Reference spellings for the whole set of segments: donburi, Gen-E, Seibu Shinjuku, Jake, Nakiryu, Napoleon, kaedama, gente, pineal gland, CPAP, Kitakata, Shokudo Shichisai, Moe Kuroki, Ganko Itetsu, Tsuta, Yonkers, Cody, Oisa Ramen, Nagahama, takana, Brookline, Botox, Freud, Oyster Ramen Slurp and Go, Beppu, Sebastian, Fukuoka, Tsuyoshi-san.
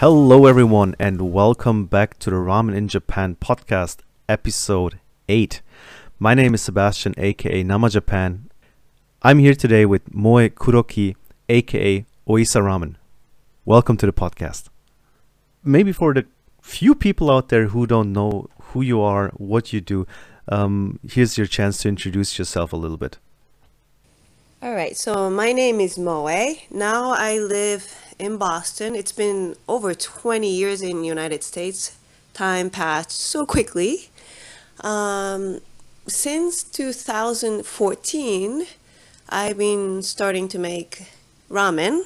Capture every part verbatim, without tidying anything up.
Hello everyone and welcome back to the Ramen in Japan podcast, episode eight. My name is Sebastian, aka Nama Japan. I'm here today with Moe Kuroki, aka Oisa Ramen. Welcome to the podcast. Maybe for the few people out there who don't know who you are, what you do, um, here's your chance to introduce yourself a little bit. All right, so my name is Moe. Now I live in Boston. It's been over twenty years in the United States. Time passed so quickly. Um, since two thousand fourteen, I've been starting to make ramen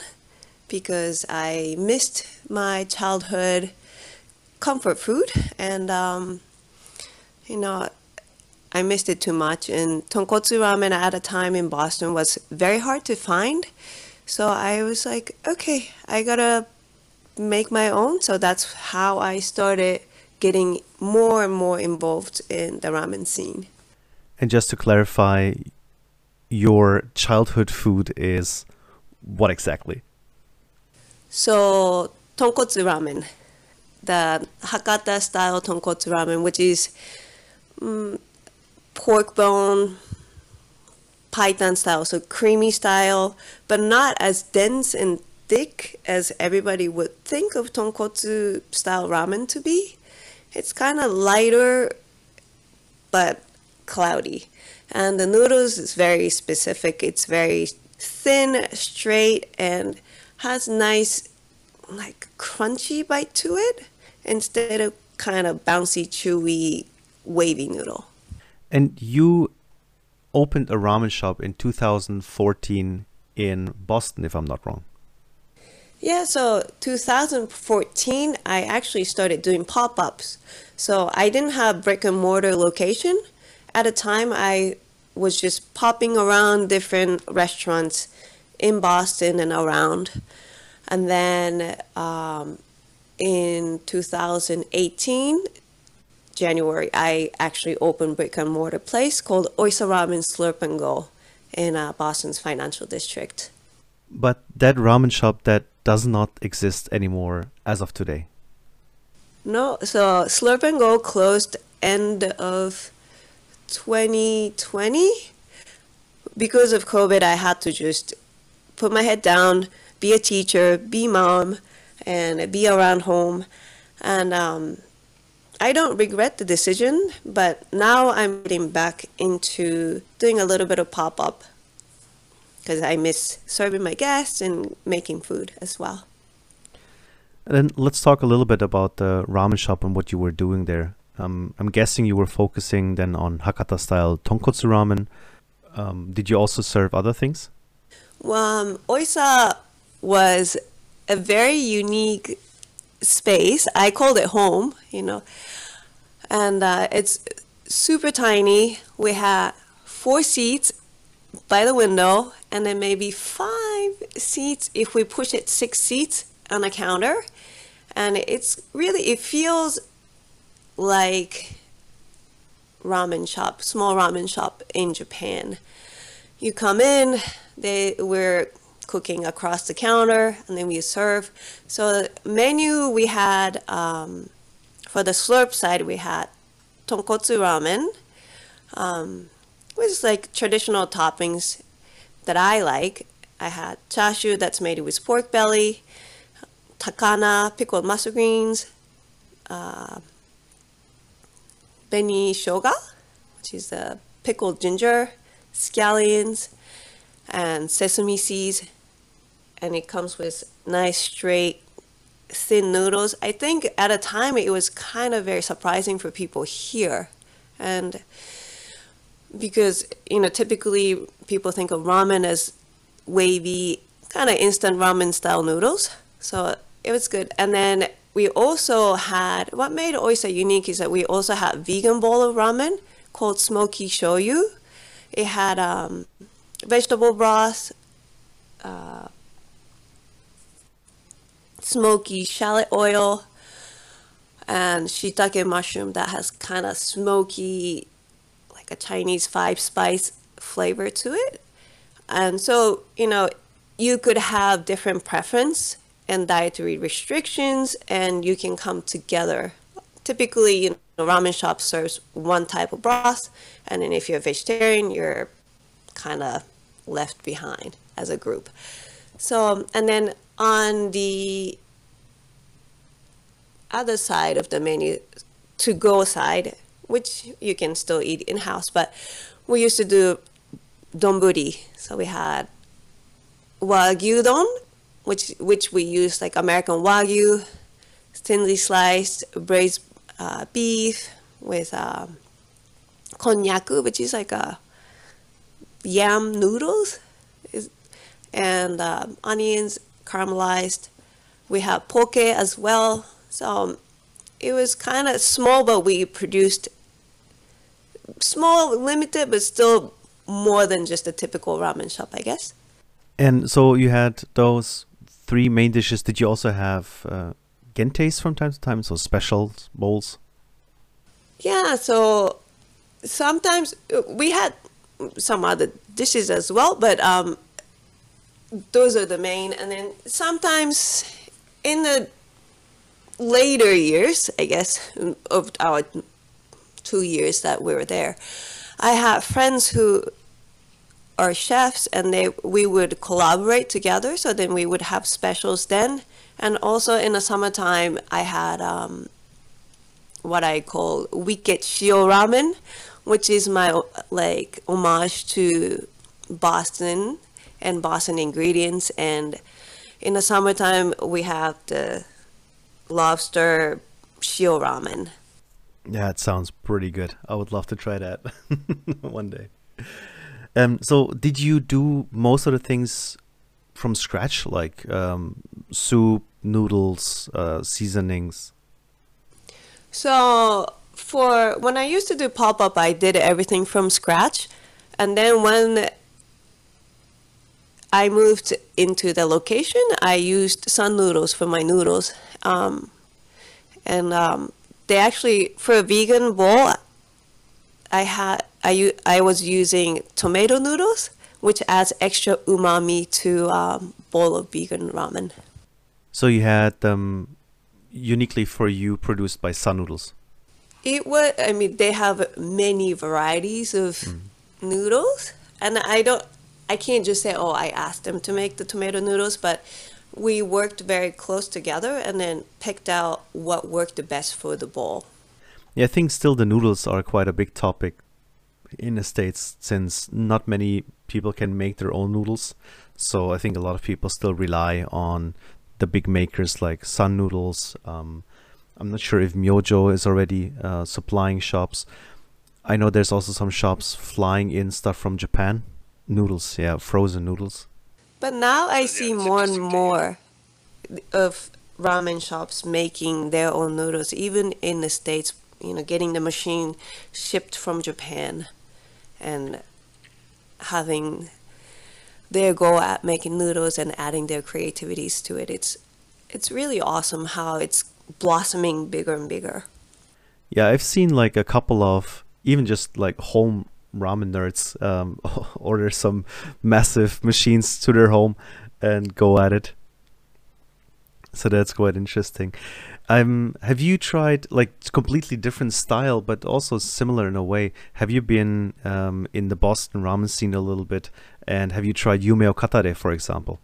because I missed my childhood comfort food, and um, you know, I missed it too much. And tonkotsu ramen at a time in Boston was very hard to find. So I was like, okay, I gotta make my own. So that's how I started getting more and more involved in the ramen scene. And just to clarify, your childhood food is what exactly? So tonkotsu ramen, the Hakata style tonkotsu ramen, which is um, pork bone, Paitan style, so creamy style, but not as dense and thick as everybody would think of tonkotsu style ramen to be. It's kind of lighter, but cloudy. And the noodles is very specific. It's very thin, straight, and has nice, like, crunchy bite to it instead of kind of bouncy, chewy, wavy noodle. And you opened a ramen shop in two thousand fourteen in Boston, if I'm not wrong. Yeah, so two thousand fourteen, I actually started doing pop-ups. So I didn't have brick and mortar location. At a time, I was just popping around different restaurants in Boston and around. And then um, in two thousand eighteen, January, I actually opened brick and mortar place called Oyster Ramen Slurp and Go in uh, Boston's financial district. But that ramen shop, that does not exist anymore as of today. No, so Slurp and Go closed end of twenty twenty. Because of COVID, I had to just put my head down, be a teacher, be mom, and be around home. And um I don't regret the decision, but now I'm getting back into doing a little bit of pop-up because I miss serving my guests and making food as well. And then let's talk a little bit about the ramen shop and what you were doing there. Um, I'm guessing you were focusing then on Hakata-style tonkotsu ramen. Um, did you also serve other things? Well, um, Oisa was a very unique space. I called it home, you know, and uh, it's super tiny. We had four seats by the window and then maybe five seats if we push it, six seats on a counter. And it's really, it feels like ramen shop, small ramen shop in Japan. You come in, they were cooking across the counter, and then we serve. So the menu we had, um, for the slurp side, we had tonkotsu ramen, um, which is like traditional toppings that I like. I had chashu that's made with pork belly, takana, pickled mustard greens, uh, beni shoga, which is the pickled ginger, scallions, and sesame seeds. And it comes with nice, straight, thin noodles. I think at a time it was kind of very surprising for people here. And because, you know, typically people think of ramen as wavy, kind of instant ramen style noodles. So it was good. And then we also had, what made Oisa unique is that we also had vegan bowl of ramen called smoky shoyu. It had um, vegetable broth, uh, smoky shallot oil, and shiitake mushroom that has kind of smoky, like a Chinese five spice flavor to it. And so, you know, you could have different preference and dietary restrictions, and you can come together. Typically, you know, ramen shop serves one type of broth, and then if you're a vegetarian, you're kind of left behind as a group. So, and then on the other side of the menu, to-go side, which you can still eat in-house, but we used to do donburi. So we had wagyu don, which which we used like American wagyu, thinly sliced braised uh, beef with um, konnyaku, which is like a yam noodles, is, and uh, onions caramelized. We have poke as well. So it was kind of small, but we produced small, limited, but still more than just a typical ramen shop, I guess. And so you had those three main dishes. Did you also have uh, gentes from time to time, so special bowls? Yeah, so sometimes we had some other dishes as well, but um, those are the main. And then sometimes in the later years, I guess, of our two years that we were there, I have friends who are chefs, and they we would collaborate together. So then we would have specials then, and also in the summertime I had um, what I call wicked shio ramen, which is my like homage to Boston and Boston ingredients. And in the summertime we have the lobster shio ramen. Yeah, it sounds pretty good. I would love to try that one day. Um, so did you do most of the things from scratch, like um, soup, noodles, uh, seasonings? So for when I used to do pop-up, I did everything from scratch. And then when I moved into the location, I used Sun Noodles for my noodles. Um, and um, they actually, for a vegan bowl, I had... I, I was using tomato noodles, which adds extra umami to a um, bowl of vegan ramen. So you had them um, uniquely for you produced by Sun Noodles? It was, I mean, they have many varieties of mm. noodles. And I don't, I can't just say, oh, I asked them to make the tomato noodles, but we worked very close together and then picked out what worked the best for the bowl. Yeah, I think still the noodles are quite a big topic in the States, since not many people can make their own noodles. So I think a lot of people still rely on the big makers like Sun Noodles. um, I'm not sure if Myojo is already uh, supplying shops. I know there's also some shops flying in stuff from Japan. Noodles, yeah, frozen noodles. But now I see more and more of ramen shops making their own noodles, even in the States, you know, getting the machine shipped from Japan and having their go at making noodles and adding their creativities to it. It's it's really awesome how it's blossoming bigger and bigger. Yeah, I've seen like a couple of even just like home ramen nerds um, order some massive machines to their home and go at it. So that's quite interesting. Um, have you tried like completely different style, but also similar in a way? Have you been um, in the Boston ramen scene a little bit, and have you tried Yume Wo Katare, for example?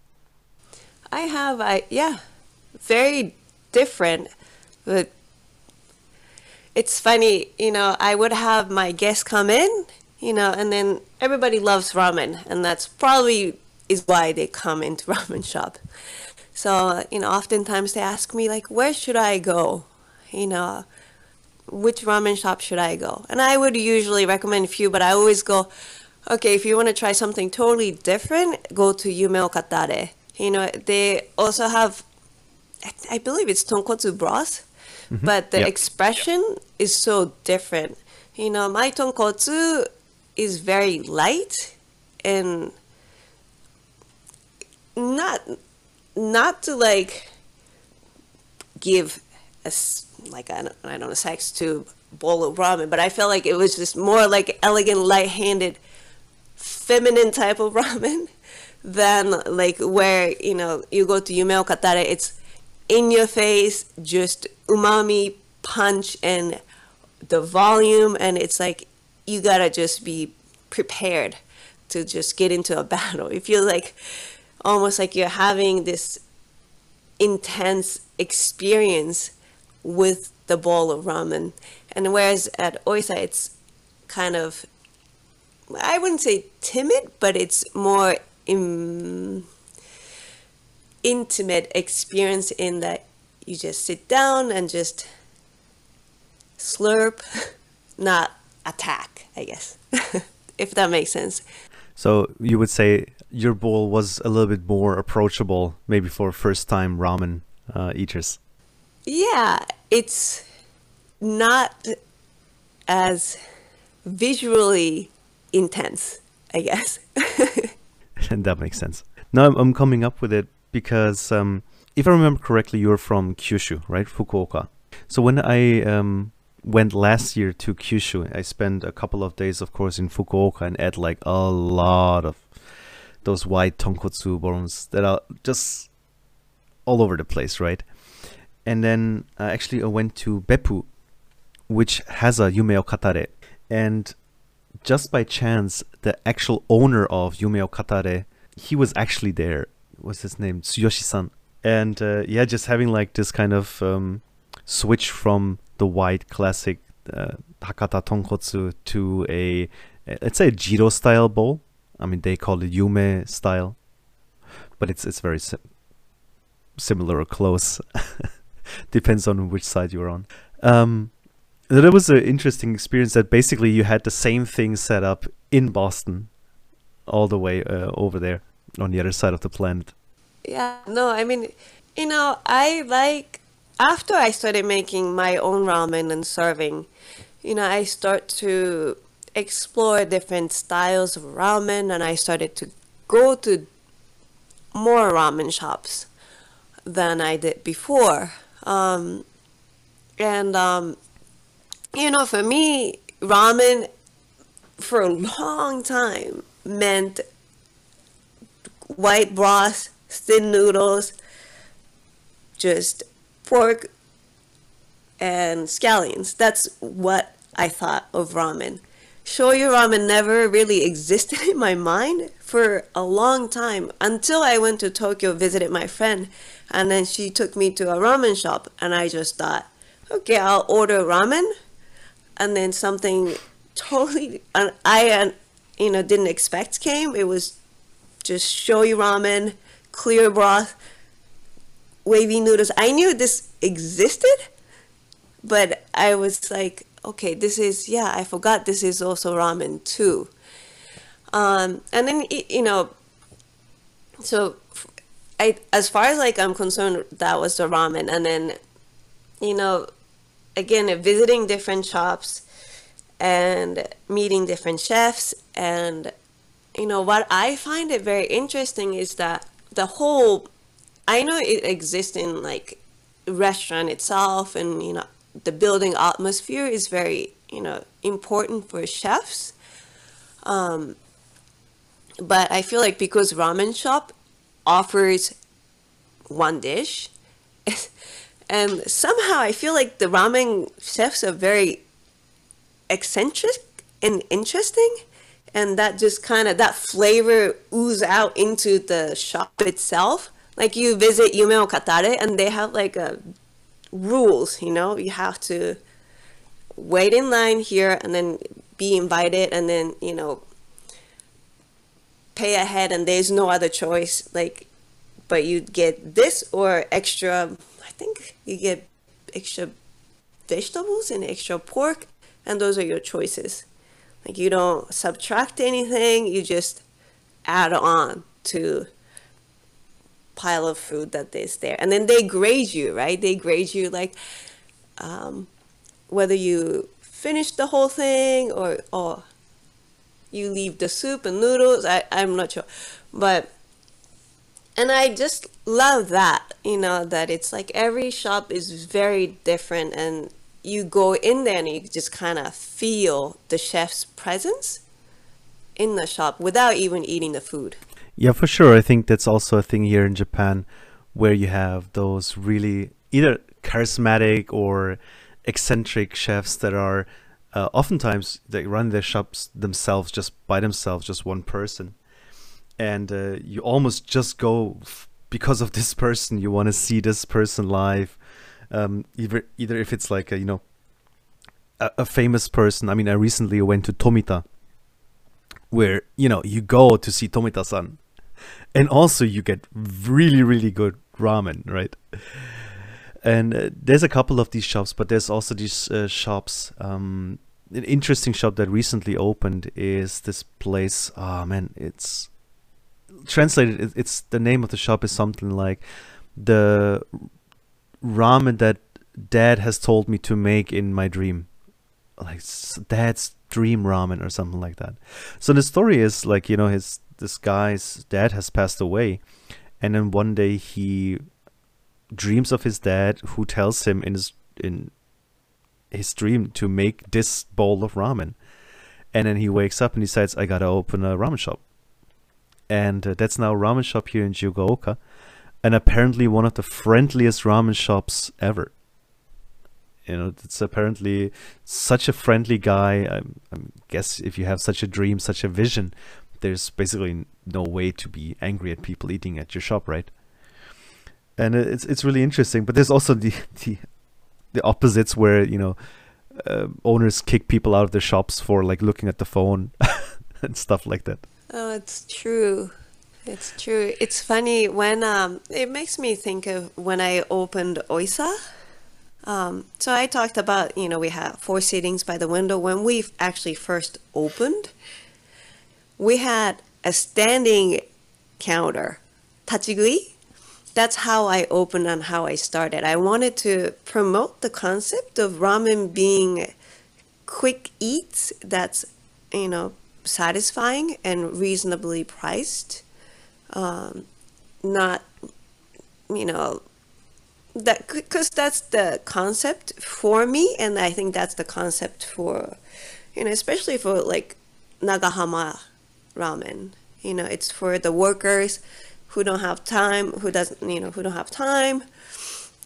I have, I yeah, very different. But it's funny, you know, I would have my guests come in, you know, and then everybody loves ramen, and that's probably is why they come into ramen shop. So, you know, oftentimes they ask me, like, where should I go? You know, which ramen shop should I go? And I would usually recommend a few, but I always go, okay, if you want to try something totally different, go to Yume Wo Katare. You know, they also have, I believe it's tonkotsu broth, mm-hmm. but the yep. expression yep. is so different. You know, my tonkotsu is very light and not... not to like give a like I don't, I don't know sex to bowl of ramen, but I felt like it was just more like elegant, light-handed, feminine type of ramen than like where, you know, you go to Yume Wo Katare, it's in your face, just umami punch and the volume, and it's like you gotta just be prepared to just get into a battle. It feels like almost like you're having this intense experience with the bowl of ramen. And whereas at Oisa, it's kind of, I wouldn't say timid, but it's more in, intimate experience in that you just sit down and just slurp, not attack, I guess, if that makes sense. So you would say your bowl was a little bit more approachable, maybe for first-time ramen uh, eaters. Yeah, it's not as visually intense, I guess. And that makes sense. Now I'm coming up with it because um, if I remember correctly, you're from Kyushu, right? Fukuoka. So when I um, went last year to Kyushu, I spent a couple of days, of course, in Fukuoka and ate like a lot of those white tonkotsu bones that are just all over the place, right? And then uh, actually I went to Beppu, which has a Yume Wo Katare. And just by chance, the actual owner of Yume Wo Katare, he was actually there. What's his name? Tsuyoshi-san. And uh, yeah, just having like this kind of um, switch from the white classic uh, Hakata tonkotsu to a, let's say, a Jiro style bowl. I mean, they call it Yume style, but it's it's very sim similar or close. Depends on which side you're on. Um, that was an interesting experience that basically you had the same thing set up in Boston all the way uh, over there on the other side of the planet. Yeah, no, I mean, you know, I like, after I started making my own ramen and serving, you know, I start to explore different styles of ramen, and I started to go to more ramen shops than I did before. Um, and, um, you know, for me, ramen for a long time meant white broth, thin noodles, just pork and scallions. That's what I thought of ramen. Shoyu ramen never really existed in my mind for a long time until I went to Tokyo, visited my friend, and then she took me to a ramen shop, and I just thought, okay, I'll order ramen, and then something totally and I you know didn't expect came. It was just shoyu ramen, clear broth, wavy noodles. I knew this existed, but I was like, okay, this is, yeah, I forgot this is also ramen too. Um, and then, you know, so I, as far as like I'm concerned, that was the ramen. And then, you know, again, visiting different shops and meeting different chefs. And, you know, what I find it very interesting is that the whole, I know it exists in like restaurant itself, and, you know, the building atmosphere is very, you know, important for chefs. Um, but I feel like because ramen shop offers one dish, and somehow I feel like the ramen chefs are very eccentric and interesting, and that just kind of, that flavor oozes out into the shop itself. Like you visit Yume Wo Katare and they have like a rules, you know, you have to wait in line here and then be invited and then, you know, pay ahead, and there's no other choice. Like, but you get this or extra, I think you get extra vegetables and extra pork, and those are your choices. Like you don't subtract anything, you just add on to pile of food that is there. And then they grade you, right? They grade you like um, whether you finish the whole thing or, or you leave the soup and noodles. I, I'm not sure. But, and I just love that, you know, that it's like every shop is very different, and you go in there and you just kind of feel the chef's presence in the shop without even eating the food. Yeah, for sure. I think that's also a thing here in Japan, where you have those really either charismatic or eccentric chefs that are uh, oftentimes they run their shops themselves, just by themselves, just one person, and uh, you almost just go f because of this person. You want to see this person live, um, either either if it's like a, you know a, a famous person. I mean, I recently went to Tomita, where you know you go to see Tomita-san, and also you get really really good ramen, right? And uh, there's a couple of these shops, but there's also these uh, shops. Um, an interesting shop that recently opened is this place. Ah, oh, man, it's translated. It, it's the name of the shop is something like the ramen that Dad has told me to make in my dream, like Dad's dream ramen or something like that. So the story is like you know his this guy's dad has passed away, and then one day he dreams of his dad, who tells him in his in his dream to make this bowl of ramen, and then he wakes up and decides, I gotta open a ramen shop, and uh, that's now a ramen shop here in Jiyugaoka, and apparently one of the friendliest ramen shops ever. You know, it's apparently such a friendly guy. I, I guess if you have such a dream, such a vision, there's basically no way to be angry at people eating at your shop, right? And it's it's really interesting, but there's also the the, the opposites where you know uh, owners kick people out of their shops for like looking at the phone and stuff like that. Oh, it's true, it's true. It's funny when um, it makes me think of when I opened Oisa. Um, so I talked about you know we had four seatings by the window. When we actually first opened, we had a standing counter, tachigui. That's how I opened and how I started. I wanted to promote the concept of ramen being quick eats that's, you know, satisfying and reasonably priced. Um, not, you know, that because that's the concept for me, and I think that's the concept for, you know, especially for like Nagahama ramen. You know, it's for the workers who don't have time, who doesn't, you know, who don't have time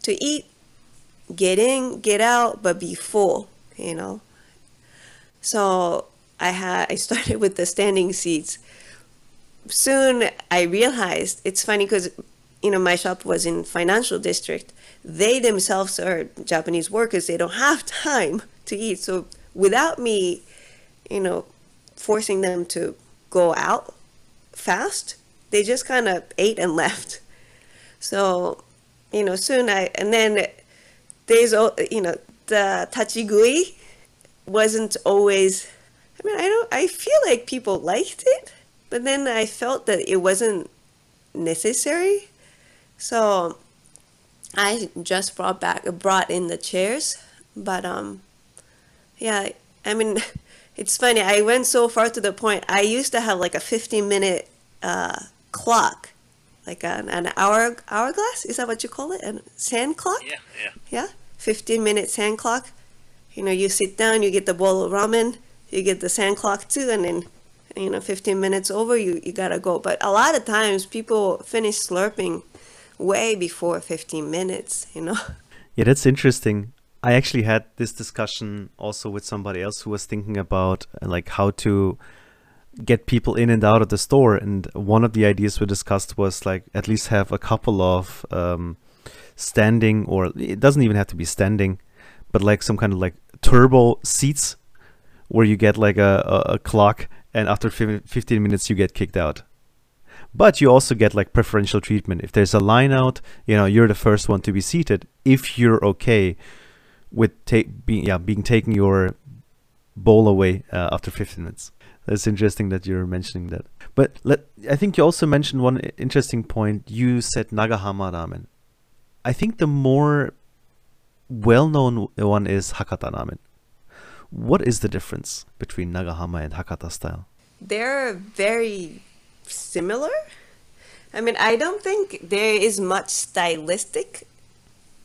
to eat, get in, get out, but be full, you know. So I had, I started with the standing seats. Soon I realized, it's funny because, you know, my shop was in financial district. They themselves are Japanese workers. They don't have time to eat. So without me, you know, forcing them to go out fast, they just kind of ate and left. So, you know, soon I, and then there's, you know, the tachigui wasn't always, I mean, I don't, I feel like people liked it, but then I felt that it wasn't necessary. So I just brought back, brought in the chairs, but, um, yeah, I mean, it's funny. I went so far to the point, I used to have like a fifteen minute, uh, clock, like an, an hour hourglass, is that what you call it? A sand clock? Yeah, yeah. Yeah, fifteen minute sand clock. You know, you sit down, you get the bowl of ramen, you get the sand clock too, and then, you know, fifteen minutes over, you, you gotta go. But a lot of times people finish slurping way before fifteen minutes, you know? Yeah, that's interesting. I actually had this discussion also with somebody else who was thinking about like how to get people in and out of the store, and one of the ideas we discussed was like at least have a couple of um standing, or it doesn't even have to be standing, but like some kind of like turbo seats where you get like a, a, a clock, and after fifteen minutes you get kicked out, but you also get like preferential treatment. If there's a line out, you know, you're the first one to be seated if you're okay with take being yeah being taking your bowl away uh, after fifteen minutes. That's interesting that you're mentioning that. But let, I think you also mentioned one interesting point. You said Nagahama ramen. I think the more well-known one is Hakata ramen. What is the difference between Nagahama and Hakata style? They're very similar. I mean, I don't think there is much stylistic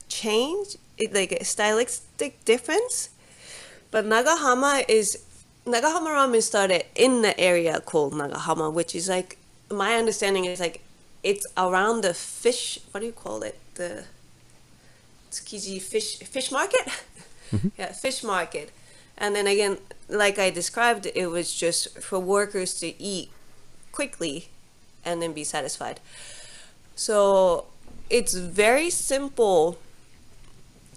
change, like a stylistic difference. But Nagahama is... Nagahama ramen started in the area called Nagahama, which is like, my understanding is like it's around the fish, what do you call it, the Tsukiji fish fish market? Mm-hmm. Yeah, fish market. And then again, like I described, it was just for workers to eat quickly and then be satisfied. So it's very simple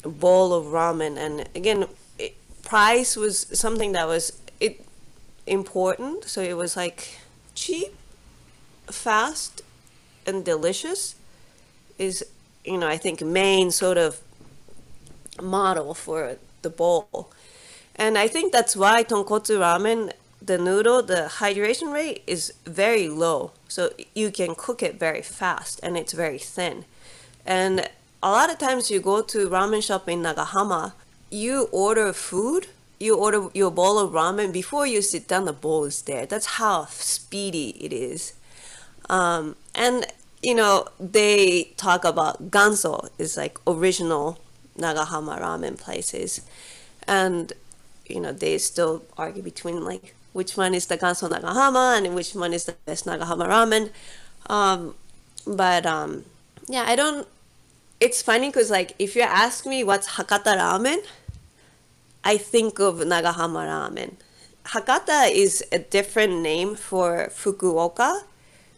bowl of ramen, and again, it, price was something that was it important. So it was like cheap, fast, and delicious is, you know, I think main sort of model for the bowl. And I think that's why tonkotsu ramen, the noodle, the hydration rate is very low. So you can cook it very fast and it's very thin. And a lot of times you go to ramen shop in Nagahama, you order food, you order your bowl of ramen, before you sit down, the bowl is there. That's how speedy it is. Um, and, you know, they talk about Ganso is like original Nagahama ramen places. And, you know, they still argue between like which one is the Ganso Nagahama and which one is the best Nagahama ramen. Um, but um, yeah, I don't, it's funny because like if you ask me what's Hakata ramen, I think of Nagahama ramen. Hakata is a different name for Fukuoka.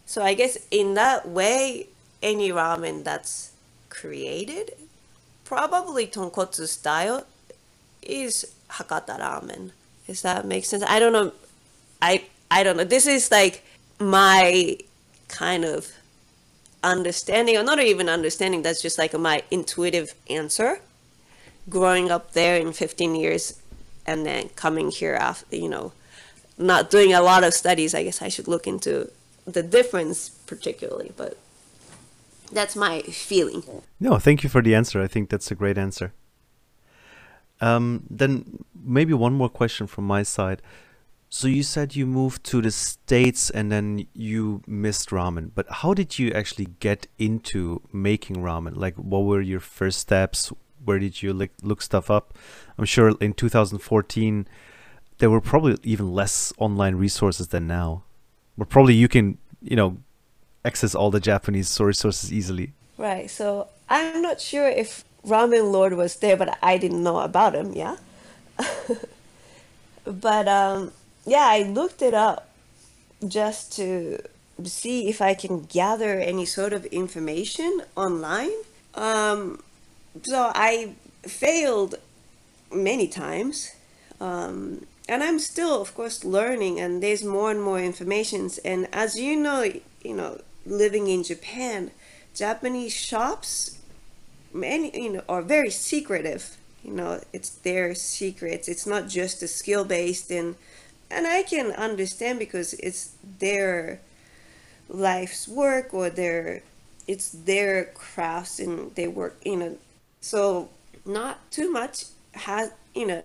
So I guess in that way, any ramen that's created, probably tonkotsu style, is Hakata ramen. Does that make sense? I don't know. I I don't know. This is like my kind of understanding, or not even understanding, that's just like my intuitive answer. Growing up there in fifteen years and then coming here after, you know, not doing a lot of studies, I guess I should look into the difference particularly, but that's my feeling. No, thank you for the answer. I think that's a great answer. Um, then maybe one more question from my side. So you said you moved to the States and then you missed ramen, but how did you actually get into making ramen? Like, what were your first steps? Where did you look, look stuff up? I'm sure in two thousand fourteen, there were probably even less online resources than now. But probably you can, you know, access all the Japanese resources easily. Right. So I'm not sure if Ramen Lord was there, but I didn't know about him. Yeah. But um, yeah, I looked it up just to see if I can gather any sort of information online. Um, so I failed many times. Um, And I'm still, of course, learning, and there's more and more information. And as you know, you know, living in Japan, Japanese shops, many, you know, are very secretive. You know, it's their secrets. It's not just a skill-based, and and I can understand because it's their life's work or their, it's their crafts and they work. You know, so not too much has, you know,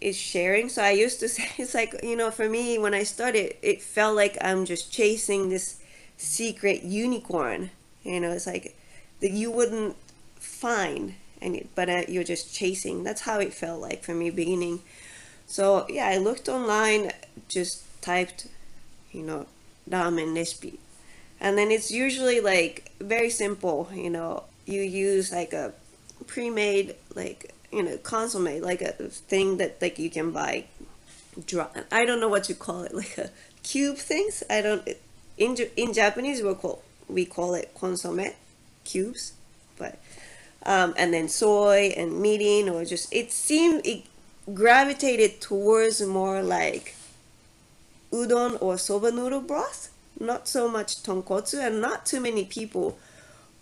is sharing. So I used to say, it's like, you know, for me, when I started, it felt like I'm just chasing this secret unicorn. You know, it's like that you wouldn't find, and it, but uh, you're just chasing. That's how it felt like for me beginning. So yeah, I looked online, just typed, you know, ramen recipe, and then it's usually like very simple. You know, you use like a pre-made, like, you know, consomme, like a thing that like you can buy dry, I don't know what you call it, like a cube things. I don't, in, in Japanese we call, we call it consomme, cubes, but um, and then soy and mirin, or just, it seemed it gravitated towards more like udon or soba noodle broth, not so much tonkotsu, and not too many people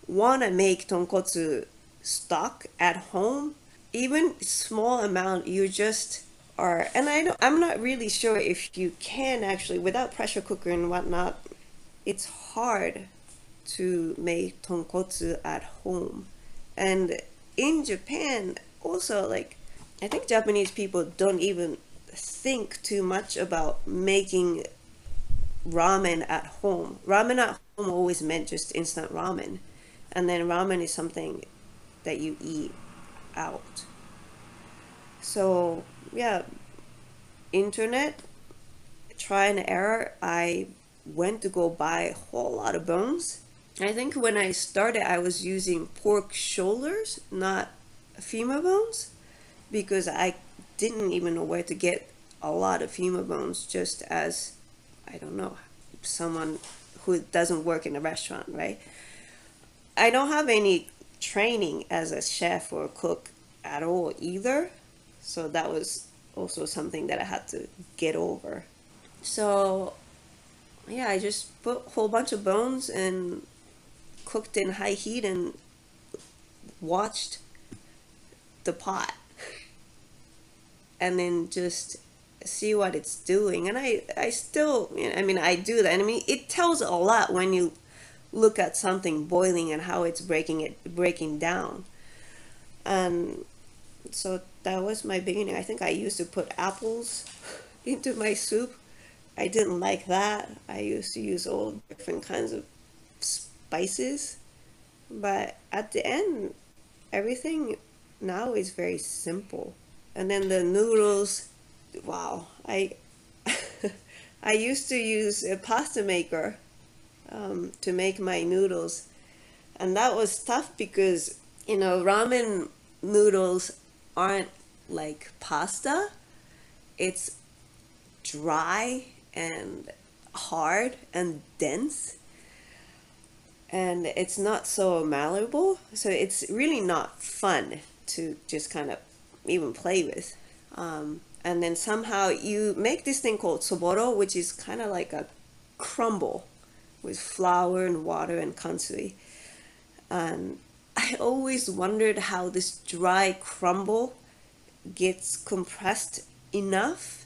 want to make tonkotsu stock at home. Even small amount, you just are, and I don't, I'm not really sure if you can actually, without pressure cooker and whatnot, it's hard to make tonkotsu at home. And in Japan, also, like, I think Japanese people don't even think too much about making ramen at home. Ramen at home always meant just instant ramen. And then ramen is something that you eat out. So yeah, internet, try and error. I went to go buy a whole lot of bones I think when I started, I was using pork shoulders, not femur bones, because I didn't even know where to get a lot of femur bones, just as, I don't know, someone who doesn't work in a restaurant, right? I don't have any training as a chef or cook at all either, so that was also something that I had to get over. So yeah, I just put a whole bunch of bones and cooked in high heat and watched the pot and then just see what it's doing. And I, I still, I mean, I do that. And I mean, it tells a lot when you look at something boiling and how it's breaking it, breaking down. And so that was my beginning. I think I used to put apples into my soup. I didn't like that. I used to use all different kinds of spices. But at the end, everything now is very simple. And then the noodles, wow. I I used to use a pasta maker um, to make my noodles. And that was tough because, you know, ramen noodles aren't like pasta. It's dry and hard and dense, and it's not so malleable, so it's really not fun to just kind of even play with. Um, and then somehow you make this thing called soboro, which is kind of like a crumble with flour and water and kansui. And I always wondered how this dry crumble gets compressed enough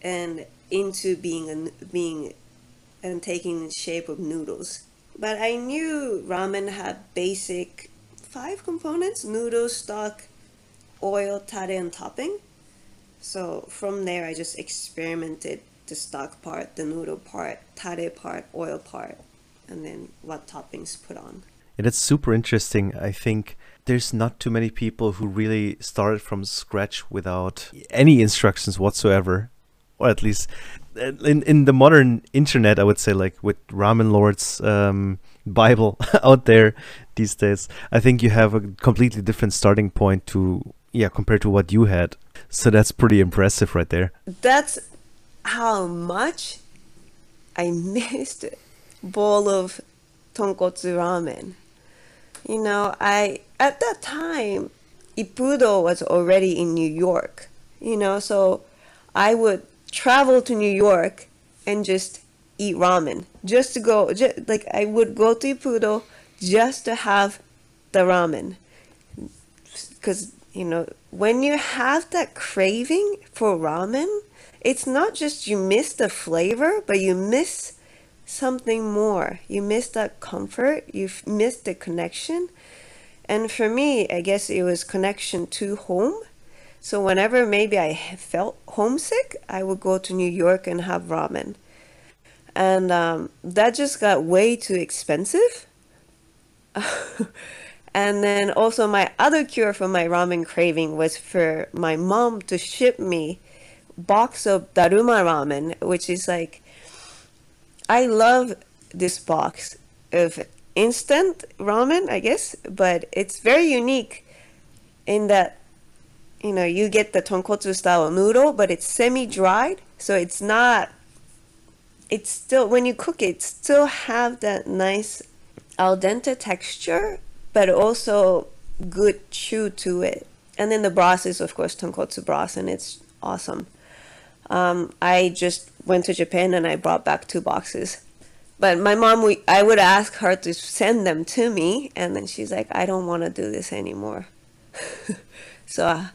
and into being a, being and taking the shape of noodles. But I knew ramen had basic five components: noodles, stock, oil, tare, and topping. So from there, I just experimented the stock part, the noodle part, tare part, oil part, and then what toppings put on. And it's super interesting. I think there's not too many people who really started from scratch without any instructions whatsoever. Or at least in, in the modern internet, I would say, like with Ramen Lord's um, Bible out there these days, I think you have a completely different starting point to, yeah, compared to what you had. So that's pretty impressive right there. That's how much I missed a bowl of tonkotsu ramen. You know, I, at that time, Ipudo was already in New York, you know, so I would travel to New York and just eat ramen, just to go, just, like I would go to Ipudo just to have the ramen. Because, you know, when you have that craving for ramen, it's not just you miss the flavor, but you miss something more. You miss that comfort, you miss the connection. And for me, I guess it was connection to home. So whenever maybe I felt homesick, I would go to New York and have ramen. And um, that just got way too expensive. And then also my other cure for my ramen craving was for my mom to ship me a box of Daruma ramen, which is like, I love this box of instant ramen, I guess, but it's very unique in that, you know, you get the tonkotsu style noodle, but it's semi-dried, so it's not, it's still, when you cook it, it still have that nice al dente texture, but also good chew to it. And then the broth is, of course, tonkotsu broth, and it's awesome. Um, I just went to Japan and I brought back two boxes. But my mom, we, I would ask her to send them to me, and then she's like, I don't want to do this anymore. So Uh,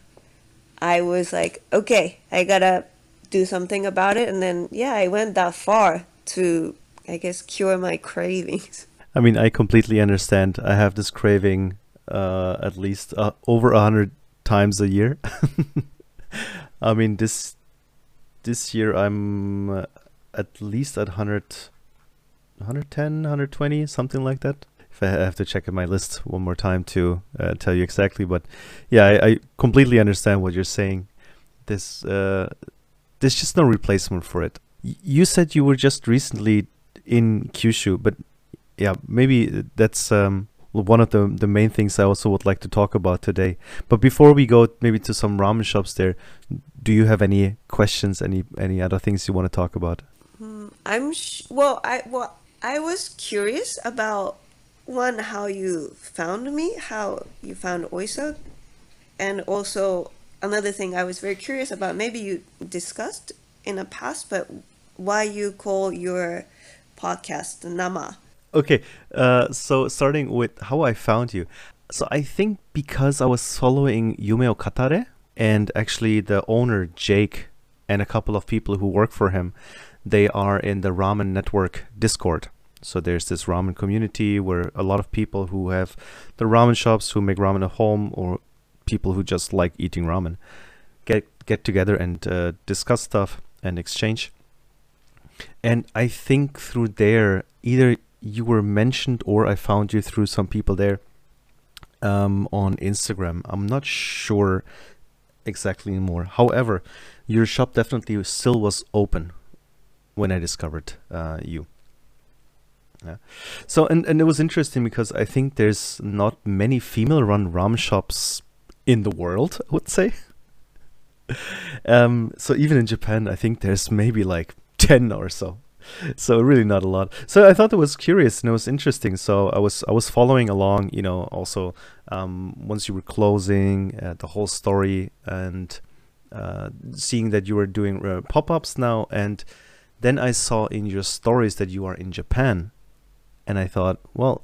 I was like, okay, I gotta do something about it. And then, yeah, I went that far to, I guess, cure my cravings. I mean, I completely understand. I have this craving uh, at least uh, over a hundred times a year. I mean, this this year I'm uh, at least at one hundred, one ten, one twenty, something like that. I have to check in my list one more time to uh, tell you exactly, but yeah, I, I completely understand what you're saying. This uh, there's just no replacement for it. Y you said you were just recently in Kyushu, but yeah, maybe that's um, one of the, the main things I also would like to talk about today. But before we go maybe to some ramen shops there, do you have any questions, any any other things you want to talk about? Mm, I'm sh well, I well, I was curious about, one, how you found me, how you found Oisa, and also another thing I was very curious about, maybe you discussed in the past, but why you call your podcast Nama. Okay, uh, so starting with how I found you. So I think because I was following Yume Wo Katare and actually the owner Jake and a couple of people who work for him, they are in the Ramen Network Discord. So there's this ramen community where a lot of people who have the ramen shops, who make ramen at home, or people who just like eating ramen, get get together and uh, discuss stuff and exchange. And I think through there, either you were mentioned or I found you through some people there um, on Instagram. I'm not sure exactly anymore. However, your shop definitely still was open when I discovered uh, you. Yeah. So and, and it was interesting because I think there's not many female-run ramen shops in the world, I would say. um, so even in Japan, I think there's maybe like ten or so. So really not a lot. So I thought it was curious and it was interesting. So I was I was following along, you know, also um, once you were closing uh, the whole story and uh, seeing that you were doing uh, pop-ups now. And then I saw in your stories that you are in Japan. And I thought, well,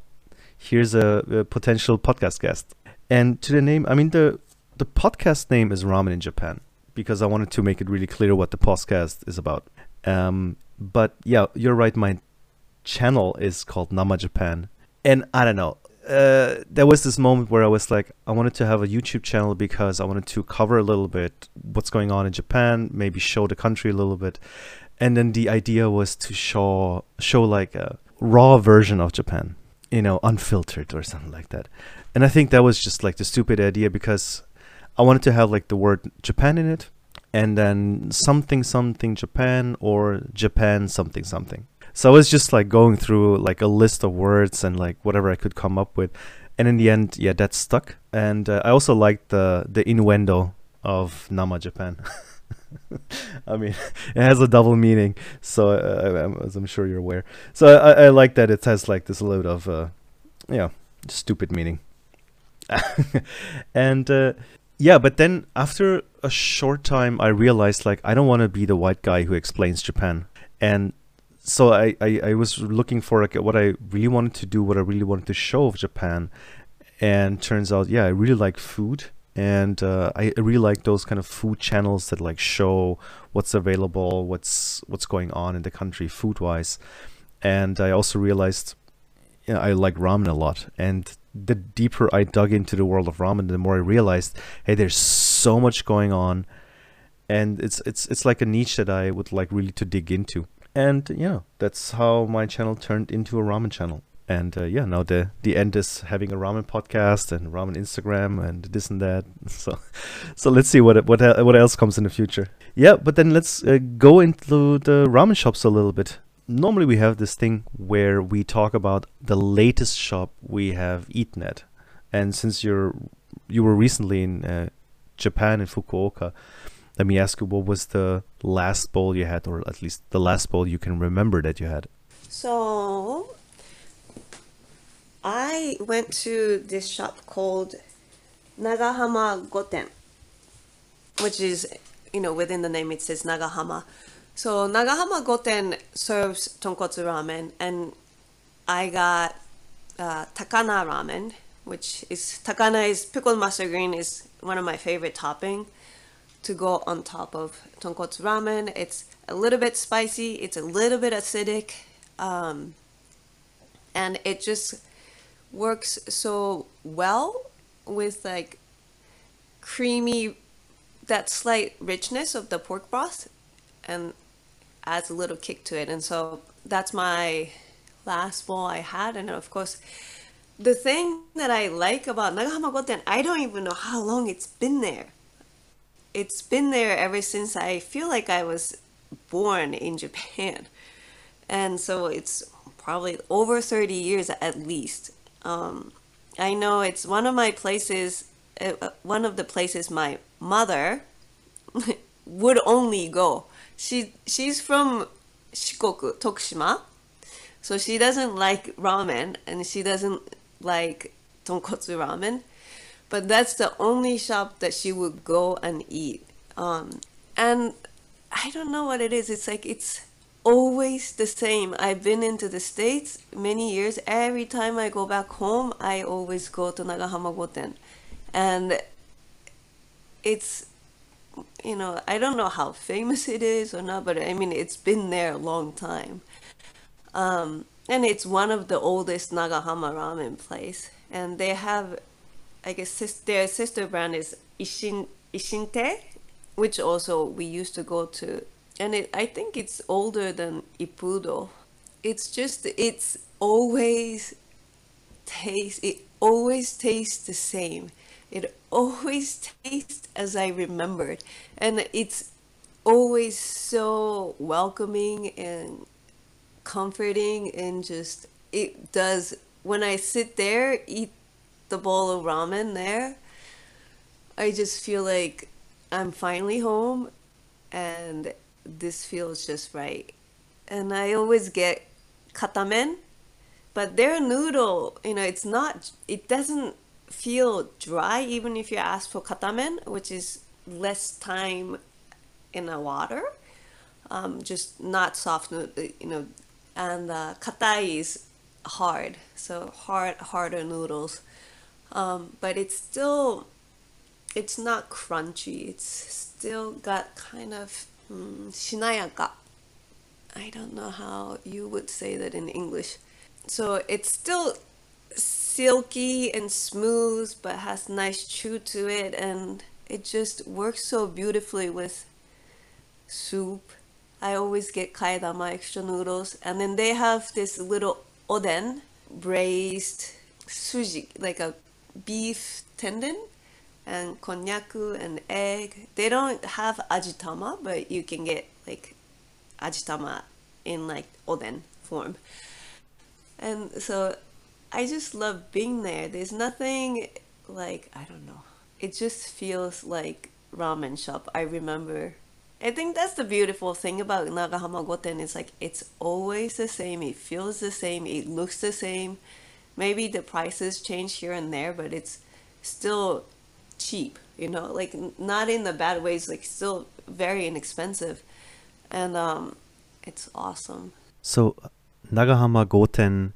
here's a, a potential podcast guest. And to the name, I mean, the, the podcast name is Ramen in Japan, because I wanted to make it really clear what the podcast is about. Um, but yeah, you're right. My channel is called Nama Japan. And I don't know, uh, there was this moment where I was like, I wanted to have a YouTube channel because I wanted to cover a little bit what's going on in Japan, maybe show the country a little bit. And then the idea was to show, show like a raw version of Japan, you know, unfiltered or something like that. And I think that was just like the stupid idea because I wanted to have like the word Japan in it and then something, something Japan or Japan, something, something. So I was just like going through like a list of words and like whatever I could come up with. And in the end, yeah, that stuck. And uh, I also liked the, the innuendo of Nama Japan. I mean, it has a double meaning, so uh, as I'm sure you're aware. So I, I like that it has like this load of, uh, yeah, stupid meaning. and uh, yeah, but then after a short time, I realized like I don't want to be the white guy who explains Japan. And so I, I, I was looking for like what I really wanted to do, what I really wanted to show of Japan. And turns out, yeah, I really like food. And uh, I really like those kind of food channels that like show what's available, what's what's going on in the country food-wise. And I also realized, you know, I like ramen a lot. And the deeper I dug into the world of ramen, the more I realized, hey, there's so much going on, and it's it's it's like a niche that I would like really to dig into. And yeah, that's how my channel turned into a ramen channel. And uh, yeah, now the the end is having a ramen podcast and ramen Instagram and this and that. So, so let's see what what what else comes in the future. Yeah, but then let's uh, go into the ramen shops a little bit. Normally we have this thing where we talk about the latest shop we have eaten at, and since you're you were recently in uh, Japan in Fukuoka, let me ask you, what was the last bowl you had, or at least the last bowl you can remember that you had? So. I went to this shop called Nagahama Goten, which is, you know, within the name it says Nagahama. So Nagahama Goten serves tonkotsu ramen, and I got uh, Takana ramen, which is, Takana is pickled mustard green, is one of my favorite topping to go on top of tonkotsu ramen. It's a little bit spicy, it's a little bit acidic, um, and it just works so well with like creamy, that slight richness of the pork broth, and adds a little kick to it. And so that's my last bowl I had. And of course, the thing that I like about Nagahama Goten, I don't even know how long it's been there. It's been there ever since I feel like I was born in Japan. And so it's probably over thirty years at least. Um, I know it's one of my places, uh, one of the places my mother would only go. She she's from Shikoku, Tokushima, so she doesn't like ramen and she doesn't like tonkotsu ramen, but that's the only shop that she would go and eat. Um, and I don't know what it is. It's like it's always the same. I've been into the States many years. Every time I go back home, I always go to Nagahama Goten, and it's, you know, I don't know how famous it is or not, but I mean, it's been there a long time. Um, and it's one of the oldest Nagahama ramen place, and they have, I guess, sis their sister brand is Ishin Ishinte, which also we used to go to. And it, I think it's older than Ipudo. It's just, it's always taste, it always tastes the same. It always tastes as I remembered. And it's always so welcoming and comforting, and just, it does, when I sit there, eat the bowl of ramen there, I just feel like I'm finally home and this feels just right. And I always get katamen, but their noodle, you know, it's not, it doesn't feel dry even if you ask for katamen, which is less time in the water, um, just not soft, you know, and uh, katai is hard, so hard, harder noodles, um, but it's still, it's not crunchy, it's still got kind of Mm, shinayaka. I don't know how you would say that in English. So it's still silky and smooth, but has nice chew to it, and it just works so beautifully with soup. I always get kaidama extra noodles, and then they have this little oden, braised suji, like a beef tendon, and konnyaku and egg. They don't have ajitama, but you can get like ajitama in like oden form. And so I just love being there. There's nothing like, I don't know, it just feels like ramen shop I remember. I think that's the beautiful thing about Nagahama Goten. It's like it's always the same, it feels the same, it looks the same. Maybe the prices change here and there, but it's still cheap, you know, like not in the bad ways, like still very inexpensive. And um it's awesome. So Nagahama Goten,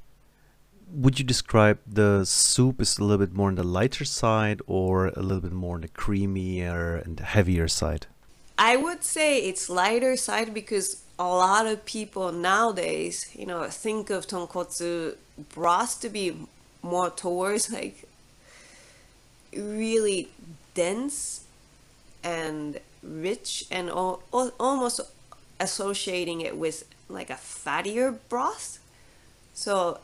would you describe the soup is a little bit more on the lighter side or a little bit more on the creamier and heavier side? I would say it's lighter side, because a lot of people nowadays, you know, think of tonkotsu broth to be more towards like really dense and rich, and all, all, almost associating it with like a fattier broth. So,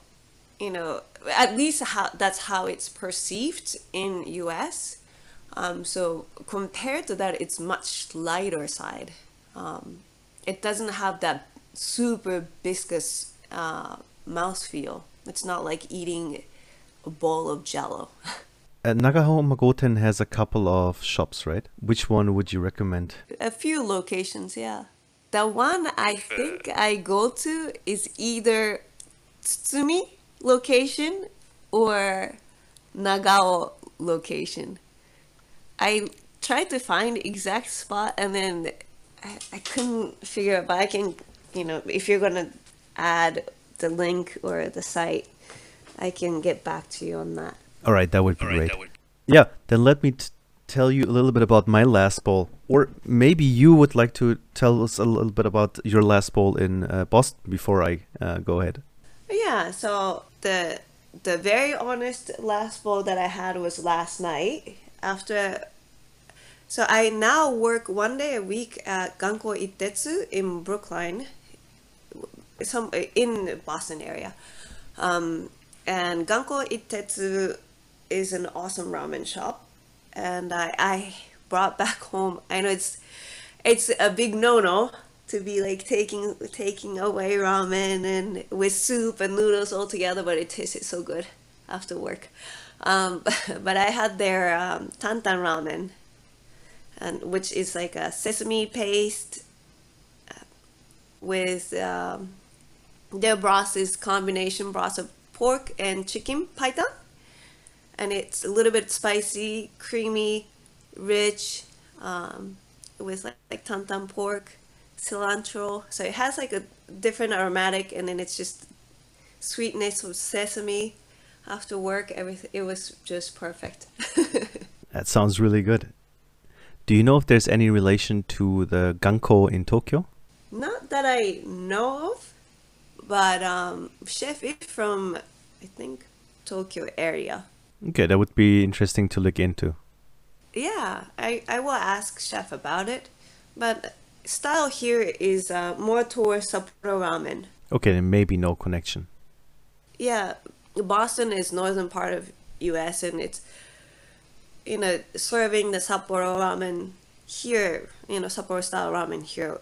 you know, at least how that's how it's perceived in U S. Um, so compared to that, it's much lighter side. Um, it doesn't have that super viscous uh, mouthfeel. It's not like eating a bowl of jello. Uh, Nagahama Goten has a couple of shops, right? Which one would you recommend? A few locations, yeah. The one I think I go to is either Tsutsumi location or Nagao location. I tried to find exact spot, and then I, I couldn't figure out, but I can, you know, if you're going to add the link or the site, I can get back to you on that. All right, that would be right, great. Would... Yeah, then let me t tell you a little bit about my last bowl. Or maybe you would like to tell us a little bit about your last bowl in uh, Boston before I uh, go ahead. Yeah, so the, the very honest last bowl that I had was last night. After, so I now work one day a week at Ganko Itetsu in Brookline, some, in the Boston area. Um, and Ganko Itetsu is an awesome ramen shop, and I, I brought back home. I know it's it's a big no-no to be like taking taking away ramen and with soup and noodles all together, but it tasted so good after work. Um, but, but I had their um, tantan ramen, and which is like a sesame paste with um, their broth is combination broth of pork and chicken paitan, and it's a little bit spicy, creamy, rich, um, with like, like tantan pork, cilantro. So it has like a different aromatic, and then it's just sweetness of sesame. After work, everything, it was just perfect. That sounds really good. Do you know if there's any relation to the Ganko in Tokyo? Not that I know of, but um, chef is from, I think, Tokyo area. Okay, that would be interesting to look into. Yeah, I, I will ask chef about it, but style here is uh, more towards Sapporo ramen. Okay, then maybe no connection. Yeah. Boston is northern part of U S and it's, you know, serving the Sapporo ramen here, you know, Sapporo style ramen here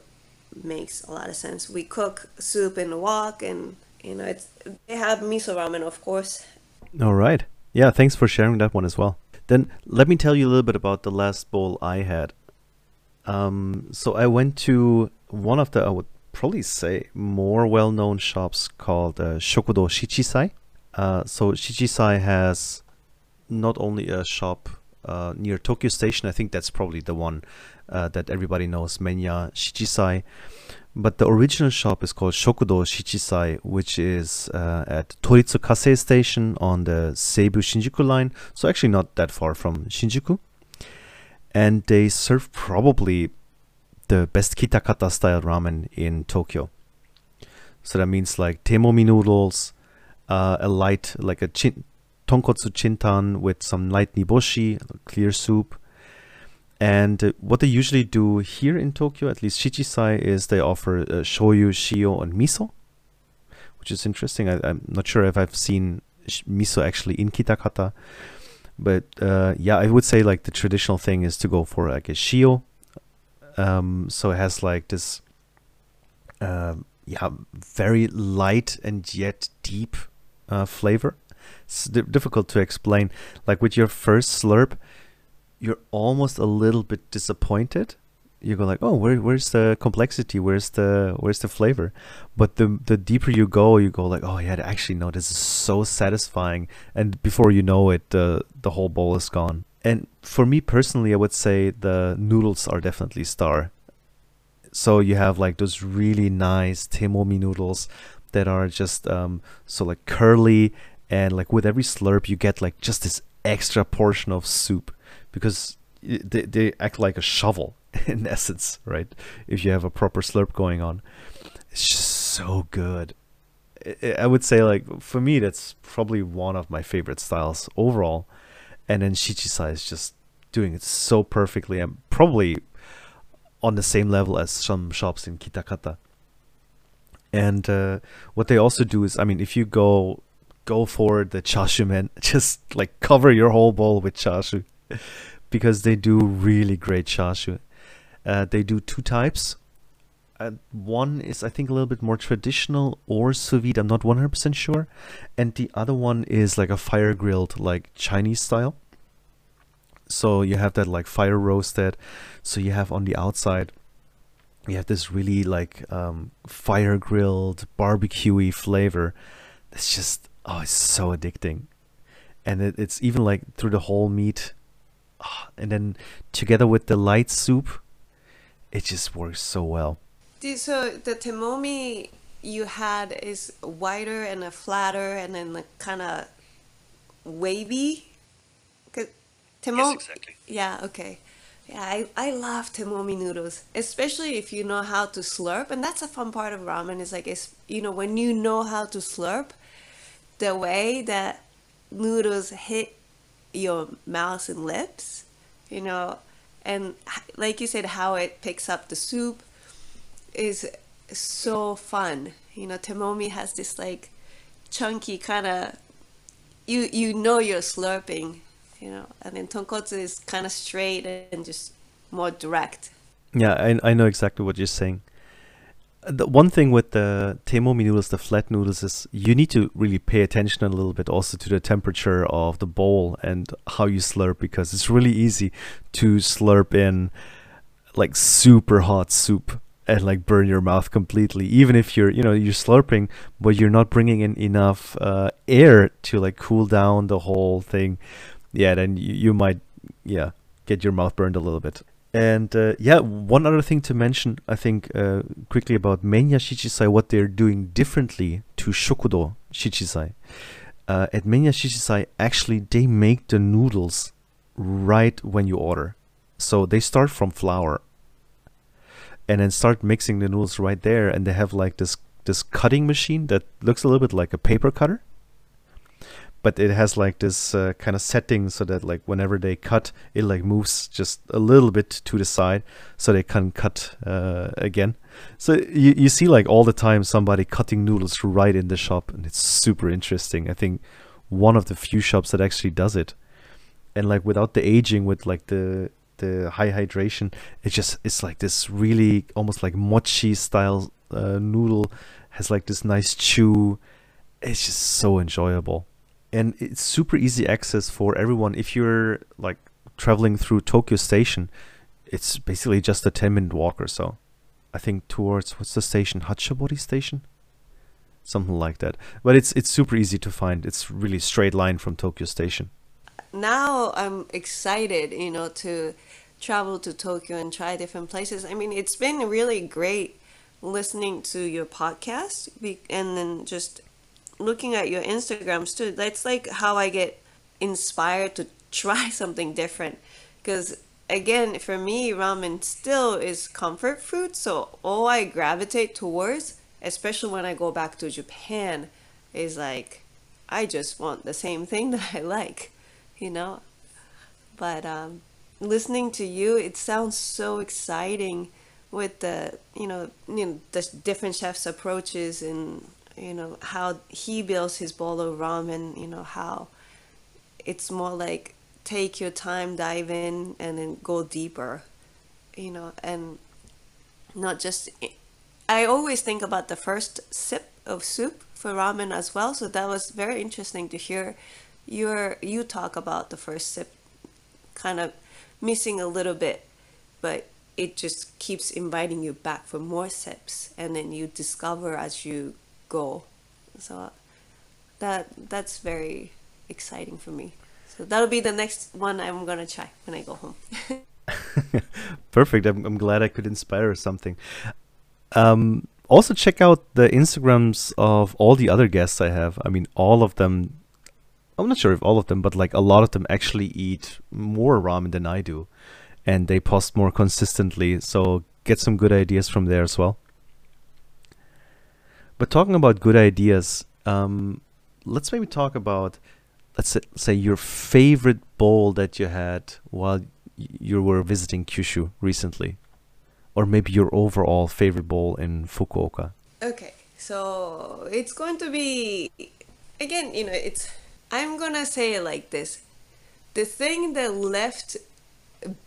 makes a lot of sense. We cook soup in the wok, and, you know, it's, they have miso ramen, of course. All right. Yeah, thanks for sharing that one as well. Then let me tell you a little bit about the last bowl I had. Um, so I went to one of the, I would probably say, more well-known shops called uh, Shokudo Shichisai. Uh, so Shichisai has not only a shop uh, near Tokyo Station, I think that's probably the one uh, that everybody knows, Menya Shichisai, but the original shop is called Shokudo Shichisai, which is uh, at Toritsu Kasei Station on the Seibu Shinjuku line, so actually not that far from Shinjuku. And they serve probably the best Kitakata style ramen in Tokyo. So that means like temomi noodles, Uh, a light, like a chin, tonkotsu chintan with some light niboshi, clear soup. And uh, what they usually do here in Tokyo, at least Shichisai, is they offer uh, shoyu, shio, and miso, which is interesting. I, I'm not sure if I've seen miso actually in Kitakata. But uh, yeah, I would say like the traditional thing is to go for like a shio. Um, so it has like this, uh, yeah, very light and yet deep Uh, flavor. It's di difficult to explain. Like with your first slurp, you're almost a little bit disappointed. You go like, oh, where, where's the complexity? Where's the where's the flavor? But the the deeper you go, you go like, oh yeah, actually no, this is so satisfying. And before you know it, the uh, the whole bowl is gone. And for me personally, I would say the noodles are definitely star. So you have like those really nice temomi noodles that are just um, so like curly, and like with every slurp you get like just this extra portion of soup, because they, they act like a shovel in essence, right? If you have a proper slurp going on, it's just so good. I would say like for me that's probably one of my favorite styles overall, and then Shichisai is just doing it so perfectly and probably on the same level as some shops in Kitakata. And uh, what they also do is, I mean, if you go go for the chashu, man, just like cover your whole bowl with chashu, because they do really great chashu. Uh, they do two types. Uh, one is, I think, a little bit more traditional or sous vide. I'm not one hundred percent sure. And the other one is like a fire grilled, like Chinese style. So you have that like fire roasted. So you have on the outside, you have this really like um, fire grilled barbecuey flavor. It's just, oh, it's so addicting. And it, it's even like through the whole meat. Oh, and then together with the light soup, it just works so well. So the temomi you had is wider and a flatter and then like kind of wavy? Temo yes, exactly. Yeah, okay. Yeah, I, I love temomi noodles, especially if you know how to slurp. And that's a fun part of ramen is like, it's, you know, when you know how to slurp, the way that noodles hit your mouth and lips, you know, and like you said, how it picks up the soup is so fun. You know, temomi has this like chunky kind of, you, you know you're slurping. You know, and then tonkotsu is kind of straight and just more direct. Yeah, I, I know exactly what you're saying. the one thing with the temomi noodles, the flat noodles, is you need to really pay attention a little bit also to the temperature of the bowl and how you slurp, because it's really easy to slurp in like super hot soup and like burn your mouth completely, even if you're, you know, you're slurping, but you're not bringing in enough uh, air to like cool down the whole thing. Yeah, then you, you might, yeah, get your mouth burned a little bit. And uh, yeah, one other thing to mention, I think, uh, quickly about Menya Shichisai, what they're doing differently to Shokudo Shichisai. Uh, at Menya Shichisai, actually, they make the noodles right when you order. So they start from flour and then start mixing the noodles right there. And they have like this, this cutting machine that looks a little bit like a paper cutter, but it has like this uh, kind of setting so that like whenever they cut, it like moves just a little bit to the side so they can cut uh, again. So you, you see like all the time somebody cutting noodles right in the shop, and it's super interesting. I think one of the few shops that actually does it. And like without the aging, with like the the high hydration, it just, it's like this really almost like mochi style uh, noodle, has like this nice chew. It's just so enjoyable. And it's super easy access for everyone. If you're like traveling through Tokyo Station, it's basically just a ten minute walk or so. I think towards, what's the station? Hachibori Station? Something like that. But it's it's super easy to find. It's really straight line from Tokyo Station. Now I'm excited, you know, to travel to Tokyo and try different places. I mean, it's been really great listening to your podcast and then just looking at your Instagrams too. That's like how I get inspired to try something different, because again, for me, ramen still is comfort food, so all I gravitate towards, especially when I go back to Japan, is like I just want the same thing that I like, you know. But um, listening to you, it sounds so exciting with the you know, you know the different chefs' approaches and you know, how he builds his bowl of ramen, you know, how it's more like take your time, dive in, and then go deeper, you know, and not just, I always think about the first sip of soup for ramen as well. So that was very interesting to hear your, you talk about the first sip kind of missing a little bit, but it just keeps inviting you back for more sips. And then you discover as you go. So that that's very exciting for me. So that'll be the next one I'm gonna try when I go home. Perfect. I'm, I'm glad I could inspire something. Um, also check out the Instagrams of all the other guests I have. I mean, all of them, I'm not sure if all of them, but like a lot of them actually eat more ramen than I do, and they post more consistently, so get some good ideas from there as well. But talking about good ideas, um, let's maybe talk about, let's say, your favorite bowl that you had while you were visiting Kyushu recently, or maybe your overall favorite bowl in Fukuoka. Okay, so it's going to be, again, you know, it's, I'm gonna say it like this. The thing that left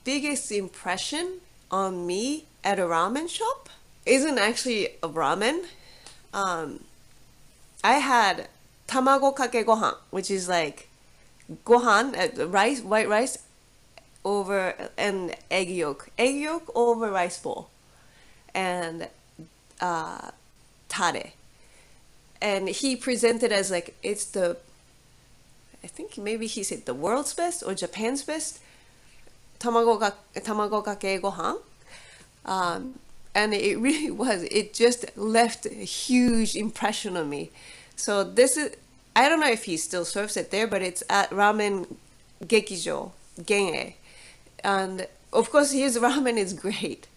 biggest impression on me at a ramen shop isn't actually a ramen. Um, I had tamago kake gohan, which is like gohan, uh, rice, white rice over an egg yolk, egg yolk over rice bowl, and uh, tare. And he presented as like, it's the, I think maybe he said the world's best or Japan's best tamago, ga, tamago kake gohan. Um, And it really was, it just left a huge impression on me. So this is, I don't know if he still serves it there, but it's at Ramen Gekijo, Gen-E. And of course his ramen is great.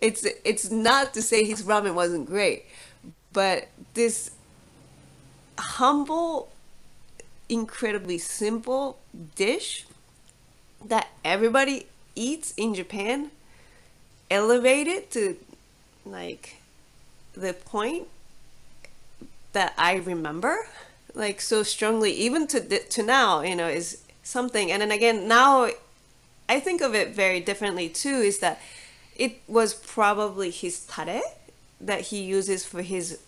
It's, it's not to say his ramen wasn't great, but this humble, incredibly simple dish that everybody eats in Japan, elevated to like the point that I remember like so strongly, even to to now, you know, is something. And then again, now I think of it very differently too, is that it was probably his tare that he uses for his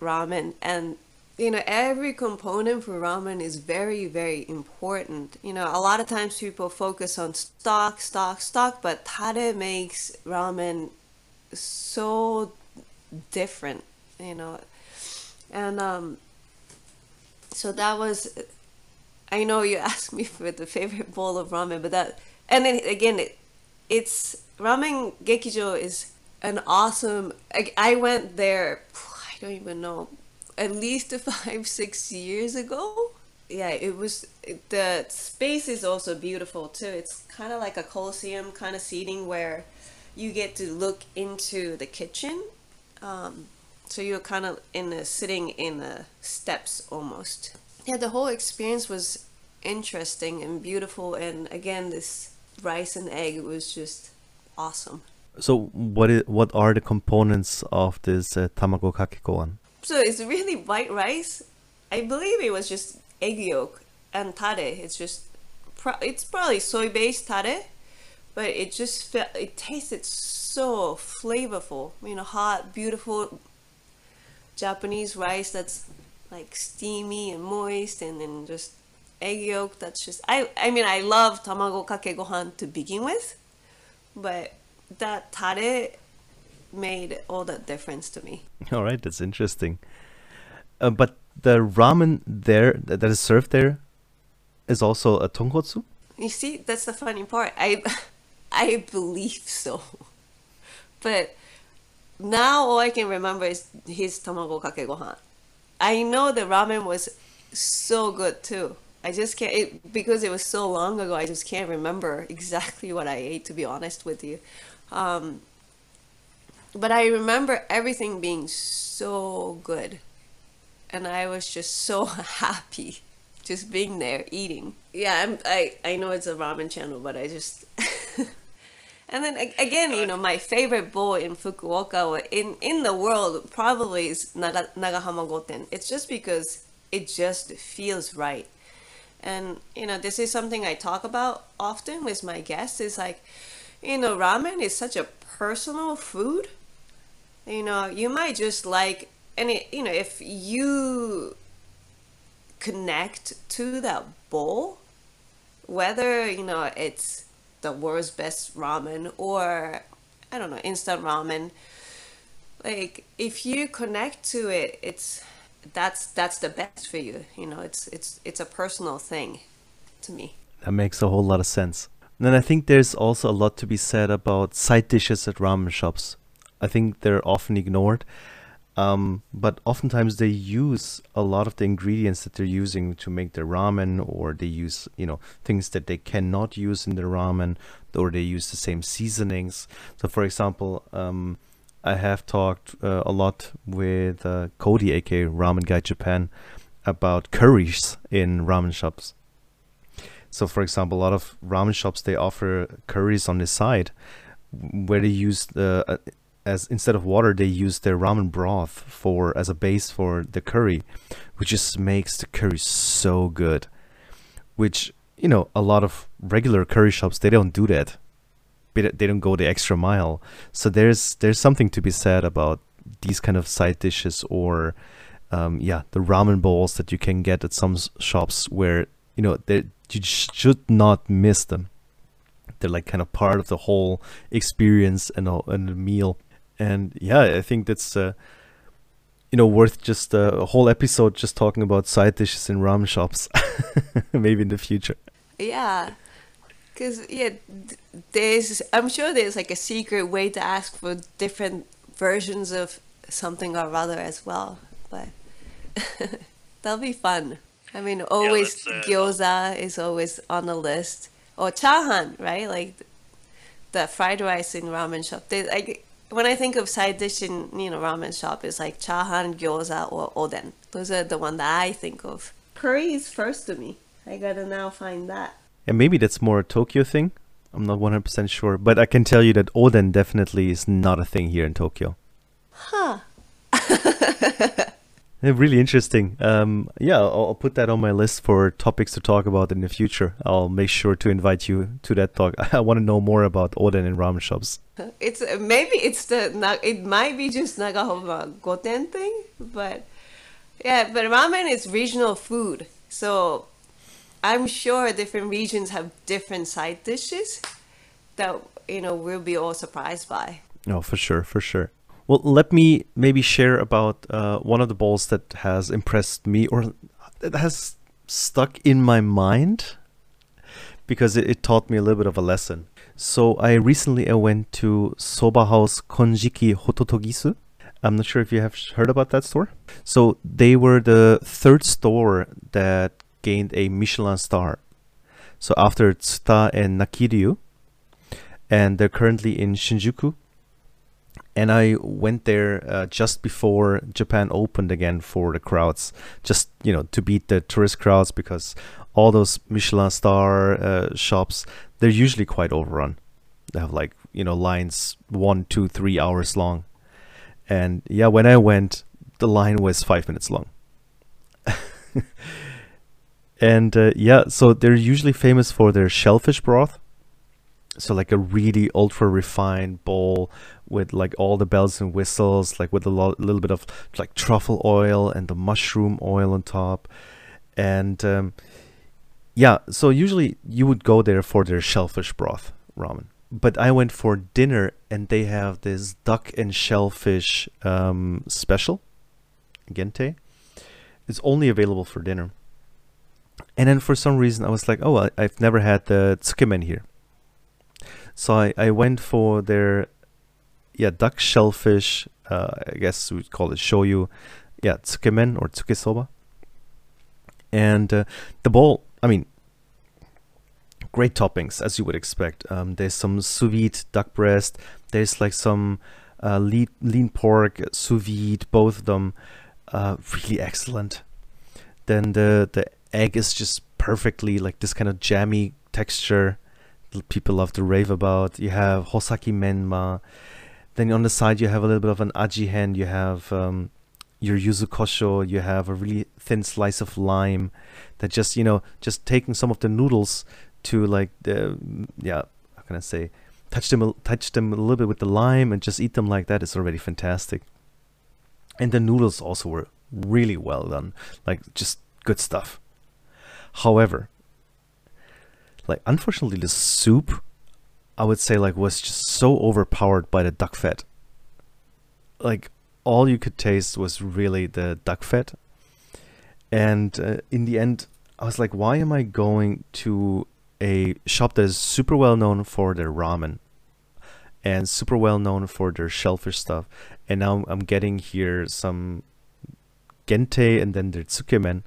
ramen. And you know, every component for ramen is very, very important. You know, a lot of times people focus on stock, stock, stock, but Tare makes ramen so different, you know. And um, so that was, I know you asked me for the favorite bowl of ramen, but that, and then again, it, it's, Ramen Gekijo is an awesome, I, I went there, I don't even know, at least five, six years ago. Yeah, it was, it, the space is also beautiful too. It's kind of like a Coliseum kind of seating where you get to look into the kitchen. Um, so you're kind of in a, sitting in the steps almost. Yeah, the whole experience was interesting and beautiful. And again, this rice and egg was just awesome. So what is, what are the components of this uh, tamago kakikoan? So it's really white rice. I believe it was just egg yolk and tare. It's just, pro it's probably soy-based tare, but it just felt, it tasted so flavorful. You know, hot, beautiful Japanese rice that's like steamy and moist, and then just egg yolk that's just, I, I mean, I love tamago kake gohan to begin with, but that tare made all that difference to me. All right, that's interesting. Uh, but the ramen there that is served there is also a tonkotsu. You see, that's the funny part. I, I believe so, but now all I can remember is his tamago kake gohan. I know the ramen was so good too. I just can't, it, because it was so long ago. I just can't remember exactly what I ate, to be honest with you. Um, But I remember everything being so good, and I was just so happy just being there eating. Yeah, I'm, I, I know it's a ramen channel, but I just... And then again, you know, my favorite bowl in Fukuoka, or in, in the world, probably is Naga, Nagahama Goten. It's just because it just feels right. And, you know, this is something I talk about often with my guests, is like, you know, ramen is such a personal food. You know, you might just like, and it, you know, if you connect to that bowl, whether, you know, it's the world's best ramen or, I don't know, instant ramen, like, if you connect to it, it's, that's, that's the best for you. You know, it's, it's, it's a personal thing to me. That makes a whole lot of sense. And then I think there's also a lot to be said about side dishes at ramen shops. I think they're often ignored, um, but oftentimes they use a lot of the ingredients that they're using to make their ramen, or they use, you know, things that they cannot use in their ramen, or they use the same seasonings. So, for example, um, I have talked uh, a lot with uh, Cody, aka Ramen Guy Japan, about curries in ramen shops. So, for example, a lot of ramen shops, they offer curries on the side, where they use the, as instead of water, they use their ramen broth for as a base for the curry, which just makes the curry so good. Which, you know, a lot of regular curry shops, they don't do that. They don't go the extra mile. So there's there's something to be said about these kind of side dishes, or um, yeah, the ramen bowls that you can get at some shops where, you know, they, you should not miss them. They're like kind of part of the whole experience and, and the meal. And yeah, I think that's, uh, you know, worth just uh, a whole episode just talking about side dishes in ramen shops, maybe in the future. Yeah, because yeah, there's, I'm sure there's like a secret way to ask for different versions of something or other as well, but that'll be fun. I mean, always, yeah, uh, gyoza is always on the list, or chahan, right? Like the fried rice in ramen shop. They, like, when I think of side dish in, you know, ramen shop, it's like chahan, gyoza, or oden. Those are the one that I think of. Curry is first to me. I gotta now find that. And maybe that's more a Tokyo thing. I'm not one hundred percent sure, but I can tell you that oden definitely is not a thing here in Tokyo. Huh. Yeah, really interesting. Um, yeah, I'll, I'll put that on my list for topics to talk about in the future. I'll make sure to invite you to that talk. I want to know more about Oden and ramen shops. It's maybe it's the it might be just Nagahama Goten thing, but yeah, but ramen is regional food, so I'm sure different regions have different side dishes that you know we'll be all surprised by. No, oh, for sure, for sure. Well, let me maybe share about uh, one of the bowls that has impressed me or that has stuck in my mind because it, it taught me a little bit of a lesson. So I recently I went to Soba House Konjiki Hototogisu. I'm not sure if you have heard about that store. So they were the third store that gained a Michelin star. So after Tsuta and Nakiryu, and they're currently in Shinjuku. And I went there uh, just before Japan opened again for the crowds, just, you know, to beat the tourist crowds, because all those Michelin star uh, shops, they're usually quite overrun. They have like, you know, lines one, two, three hours long. And yeah, when I went, the line was five minutes long. And uh, yeah, so they're usually famous for their shellfish broth. So like a really ultra refined bowl with like all the bells and whistles, like with a lo little bit of like truffle oil and the mushroom oil on top. And um, yeah, so usually you would go there for their shellfish broth ramen. But I went for dinner and they have this duck and shellfish um, special, gente. It's only available for dinner. And then for some reason I was like, oh, I I've never had the tsukemen here. So I, I went for their, yeah, duck shellfish, uh, I guess we'd call it shoyu, yeah, tsukemen or tsukesoba. And uh, the bowl, I mean, great toppings, as you would expect. Um, there's some sous vide duck breast, there's like some uh, lean, lean pork, sous vide, both of them, uh, really excellent. Then the, the egg is just perfectly like this kind of jammy texture people love to rave about. You have Hosaki Menma. Then on the side you have a little bit of an ajihen. You have um, your yuzu kosho. You have a really thin slice of lime that just, you know, just taking some of the noodles to like, the, yeah, how can I say, touch them, touch them a little bit with the lime and just eat them like that. It's already fantastic. And the noodles also were really well done. Like just good stuff. However, like, unfortunately, the soup, I would say, like, was just so overpowered by the duck fat. Like, all you could taste was really the duck fat. And uh, in the end, I was like, why am I going to a shop that is super well known for their ramen and super well known for their shellfish stuff? And now I'm getting here some gente and then their tsukemen.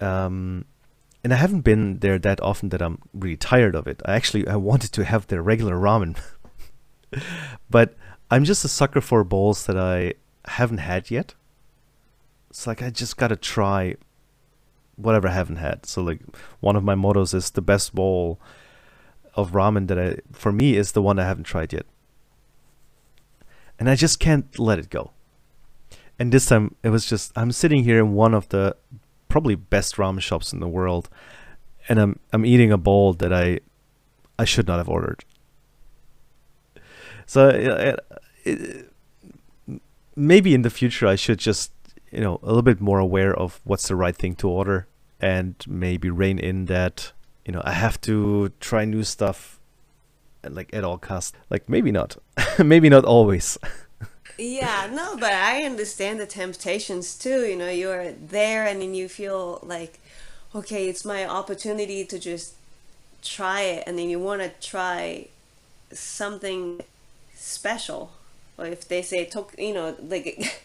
Um... And I haven't been there that often that I'm really tired of it. I actually, I wanted to have their regular ramen. But I'm just a sucker for bowls that I haven't had yet. It's like, I just gotta try whatever I haven't had. So like, one of my mottos is the best bowl of ramen that I, for me, is the one I haven't tried yet. And I just can't let it go. And this time it was just, I'm sitting here in one of the probably best ramen shops in the world, and I'm I'm eating a bowl that I I should not have ordered. So it, it, maybe in the future I should just, you know, a little bit more aware of what's the right thing to order, and maybe rein in that, you know, I have to try new stuff, like at all costs. Like maybe not, maybe not always. Yeah, no, but I understand the temptations too. You know, you're there and then you feel like, okay, it's my opportunity to just try it. And then you want to try something special. Or if they say, talk, you know, like it,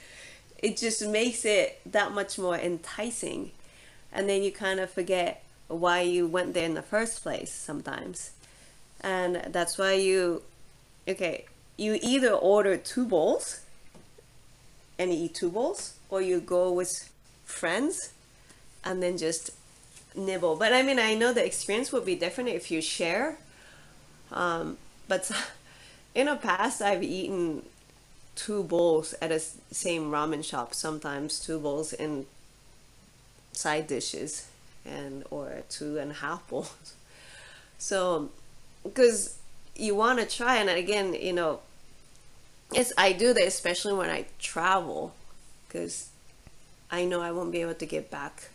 it just makes it that much more enticing. And then you kind of forget why you went there in the first place sometimes. And that's why you, okay, you either order two bowls and you eat two bowls, or you go with friends and then just nibble. But I mean, I know the experience would be different if you share. Um, but in the past, I've eaten two bowls at a same ramen shop, sometimes two bowls in side dishes, and or two and a half bowls. So because you want to try, and again, you know, it's, I do that especially when I travel, because I know I won't be able to get back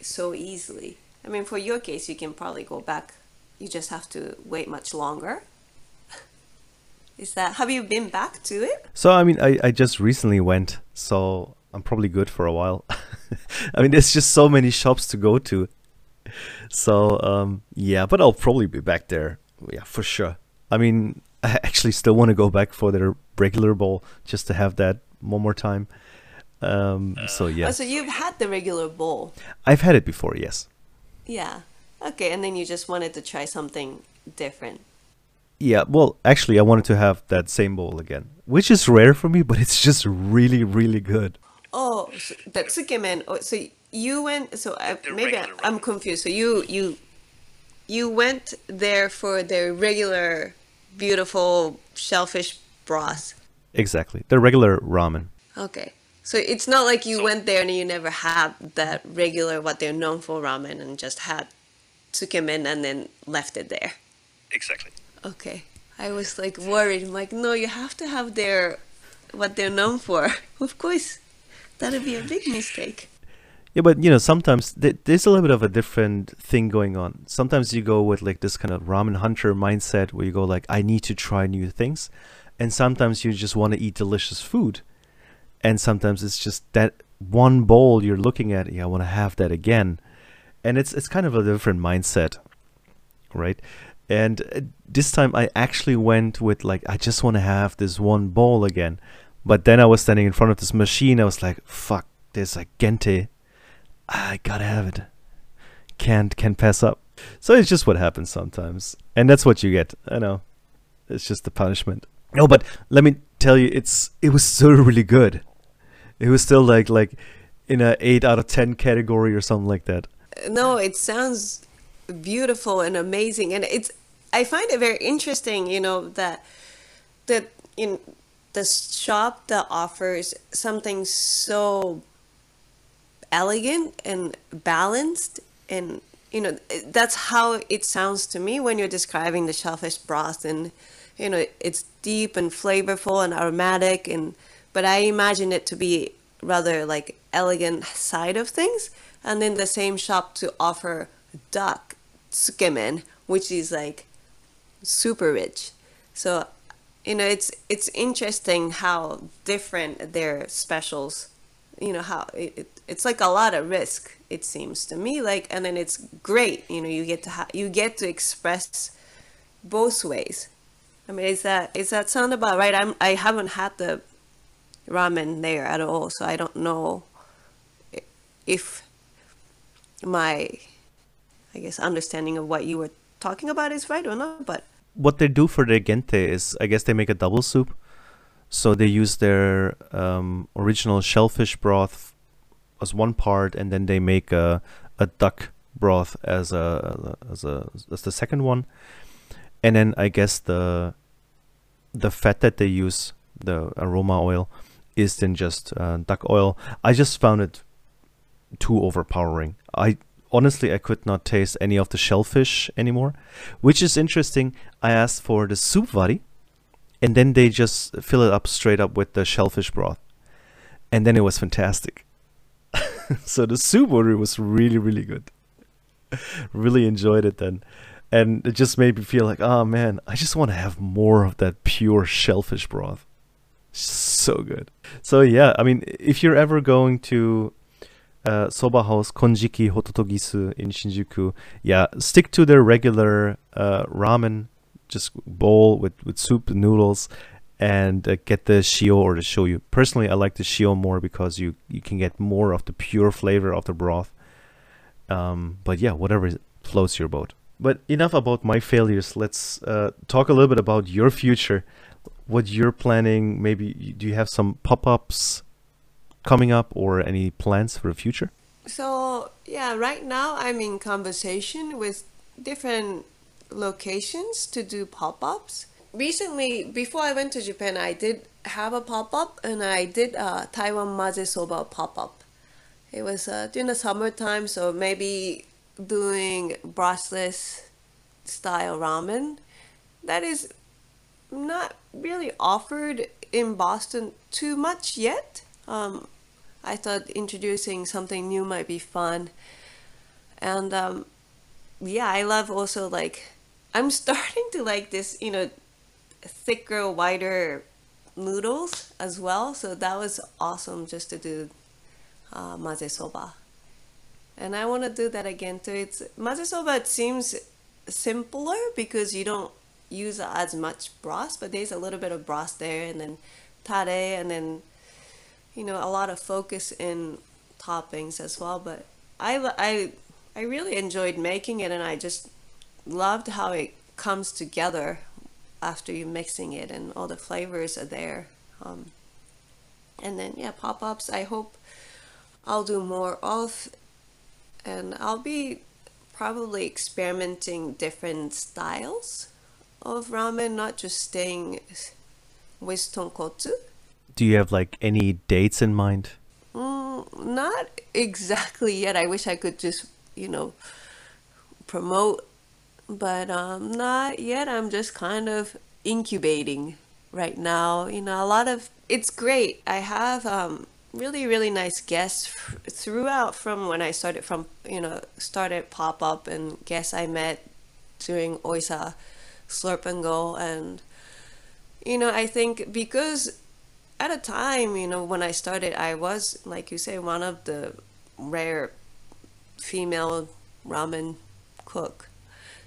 so easily. I mean, for your case, you can probably go back, you just have to wait much longer. Is that, have you been back to it? So I mean, I, I just recently went, so I'm probably good for a while. I mean, there's just so many shops to go to. So um, yeah, but I'll probably be back there, yeah, for sure. I mean, I actually still want to go back for their regular bowl just to have that one more time. Um, so yeah. Oh, so you've had the regular bowl? I've had it before, yes. Yeah. Okay, and then you just wanted to try something different. Yeah, well, actually, I wanted to have that same bowl again, which is rare for me, but it's just really, really good. Oh, so the tsukemen. Oh, so you went. So I, maybe I, I'm confused. So you you you went there for their regular, beautiful shellfish broth. Exactly, the regular ramen. Okay, so it's not like you so, went there and you never had that regular what they're known for ramen and just had tsukemen and then left it there. Exactly. Okay, I was like worried. I'm like, no, you have to have their, what they're known for. Of course, that would be a big mistake. Yeah, but you know, sometimes th there's a little bit of a different thing going on. Sometimes you go with like this kind of ramen hunter mindset where you go like, I need to try new things. And sometimes you just want to eat delicious food. And sometimes it's just that one bowl you're looking at, yeah, I want to have that again. And it's, it's kind of a different mindset, right? And this time I actually went with like, I just want to have this one bowl again. But then I was standing in front of this machine. I was like, fuck, there's like gente. I gotta have it. Can't, can't pass up. So it's just what happens sometimes. And that's what you get. I know. It's just the punishment. No, but let me tell you, it's, it was still really good. It was still like, like in a eight out of ten category or something like that. No, it sounds beautiful and amazing, and it's, I find it very interesting, you know, that that in the shop that offers something so elegant and balanced, and you know, that's how it sounds to me when you're describing the shellfish broth, and you know, it's deep and flavorful and aromatic, and but I imagine it to be rather like elegant side of things, and then the same shop to offer duck tsukemen, which is like super rich. So you know, it's it's interesting how different their specials, you know, how it, it, it's like a lot of risk, it seems to me like, and then it's great, you know, you get to ha you get to express both ways. I mean, is that is that sound about right? I'm I haven't had the ramen there at all, so I don't know if my, I guess, understanding of what you were talking about is right or not, but... What they do for their gente is, I guess they make a double soup. So they use their um, original shellfish broth as one part, and then they make a, a duck broth as a, as a as the second one. And then I guess the the fat that they use, the aroma oil, is then just uh, duck oil. I just found it too overpowering. I... Honestly, I could not taste any of the shellfish anymore, which is interesting. I asked for the soup wari, and then they just fill it up straight up with the shellfish broth. And then it was fantastic. So the soup wari was really, really good. Really enjoyed it then. And it just made me feel like, oh man, I just want to have more of that pure shellfish broth. So good. So yeah, I mean, if you're ever going to... Uh, Soba House Konjiki Hototogisu in Shinjuku. Yeah, stick to their regular uh, ramen, just bowl with, with soup and noodles, and uh, get the shio or the shoyu. Personally, I like the shio more because you, you can get more of the pure flavor of the broth. Um, but yeah, whatever floats your boat. But enough about my failures. Let's uh, talk a little bit about your future, what you're planning. Maybe do you have some pop-ups coming up or any plans for the future? So yeah, right now I'm in conversation with different locations to do pop-ups. Recently, before I went to Japan, I did have a pop-up, and I did a Taiwan Maze Soba pop-up. It was uh, during the summertime, so maybe doing brushless style ramen. That is not really offered in Boston too much yet. Um, I thought introducing something new might be fun. And um, yeah, I love also, like, I'm starting to like this, you know, thicker, wider noodles as well. So that was awesome just to do uh, maze soba. And I want to do that again too. It's, maze soba, it seems simpler because you don't use as much broth, but there's a little bit of broth there, and then tare, and then, you know, a lot of focus in toppings as well. But I, I, I really enjoyed making it, and I just loved how it comes together after you're mixing it, and all the flavors are there. Um, and then, yeah, pop-ups, I hope I'll do more of, and I'll be probably experimenting different styles of ramen, not just staying with tonkotsu. Do you have like any dates in mind? Mm, not exactly yet. I wish I could just, you know, promote, but um, not yet. I'm just kind of incubating right now. You know, a lot of, it's great. I have um, really, really nice guests f throughout from when I started from, you know, started pop-up, and guests I met during Oisa Slurp and Go. And you know, I think because at a time, you know, when I started, I was, like you say, one of the rare female ramen cook.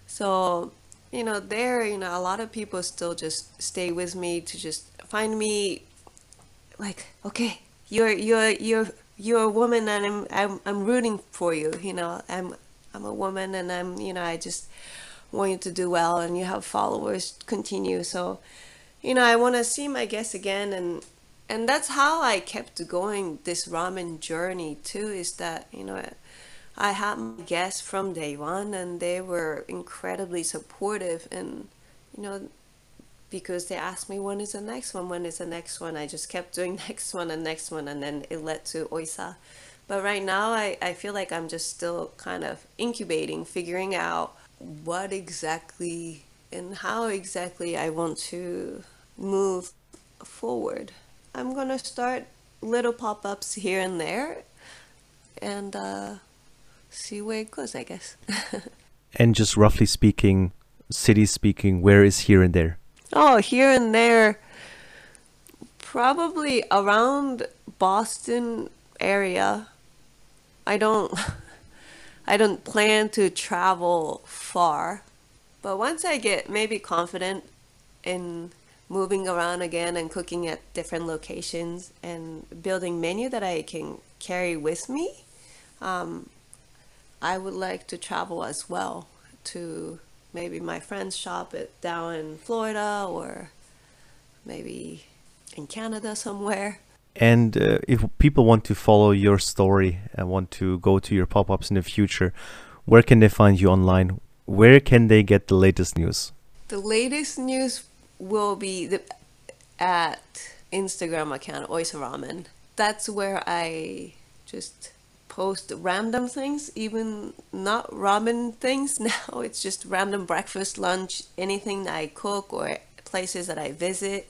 So you know, there, you know, a lot of people still just stay with me to just find me, like, okay, you're you're you're you're a woman, and I'm I'm I'm rooting for you. You know, I'm I'm a woman, and I'm, you know, I just want you to do well, and you have followers, continue. So, you know, I want to see my guests again, and and that's how I kept going this ramen journey too, is that, you know, I had my guests from day one, and they were incredibly supportive, and you know, because they asked me, when is the next one, when is the next one, I just kept doing next one and next one, and then it led to Oisa. But right now, I, I feel like I'm just still kind of incubating, figuring out what exactly and how exactly I want to move forward. I'm gonna start little pop-ups here and there, and uh, see where it goes, I guess. And just roughly speaking, city speaking, where is here and there? Oh, here and there, probably around Boston area. I don't I don't plan to travel far, but once I get maybe confident in moving around again and cooking at different locations and building menu that I can carry with me, um, I would like to travel as well to maybe my friend's shop at, down in Florida, or maybe in Canada somewhere. And uh, if people want to follow your story and want to go to your pop-ups in the future, where can they find you online? Where can they get the latest news? The latest news will be the, at Instagram account, Oisa Ramen. That's where I just post random things, even not ramen things now. It's just random breakfast, lunch, anything that I cook or places that I visit.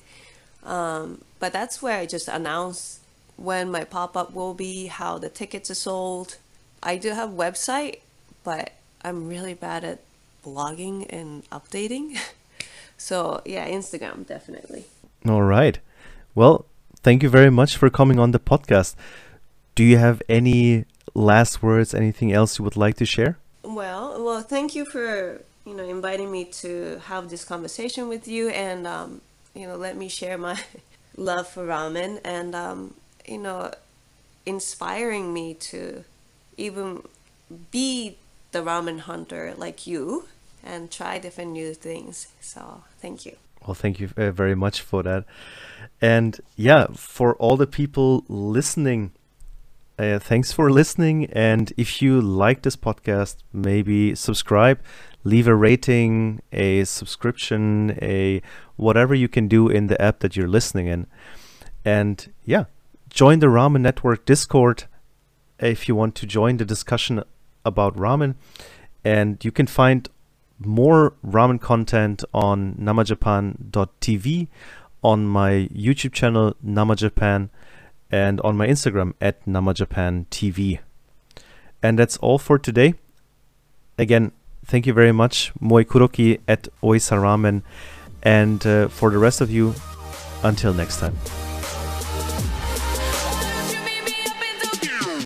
Um, but that's where I just announce when my pop-up will be, how the tickets are sold. I do have a website, but I'm really bad at blogging and updating. So yeah, Instagram, definitely. All right. Well, thank you very much for coming on the podcast. Do you have any last words, anything else you would like to share? Well, well, thank you for, you know, inviting me to have this conversation with you, and, um, you know, let me share my love for ramen, and um, you know, inspiring me to even be the ramen hunter like you and try different new things. So thank you. Well, thank you very much for that. And yeah, for all the people listening, uh, thanks for listening. And if you like this podcast, maybe subscribe, leave a rating, a subscription, a whatever you can do in the app that you're listening in. And yeah, join the Ramen Network Discord if you want to join the discussion about ramen. And you can find more ramen content on namajapan dot t v, on my YouTube channel Nama Japan, and on my Instagram at namajapan dot t v. And that's all for today. Again, thank you very much, Moe Kuroki at Oisa Ramen, and uh, for the rest of you, until next time.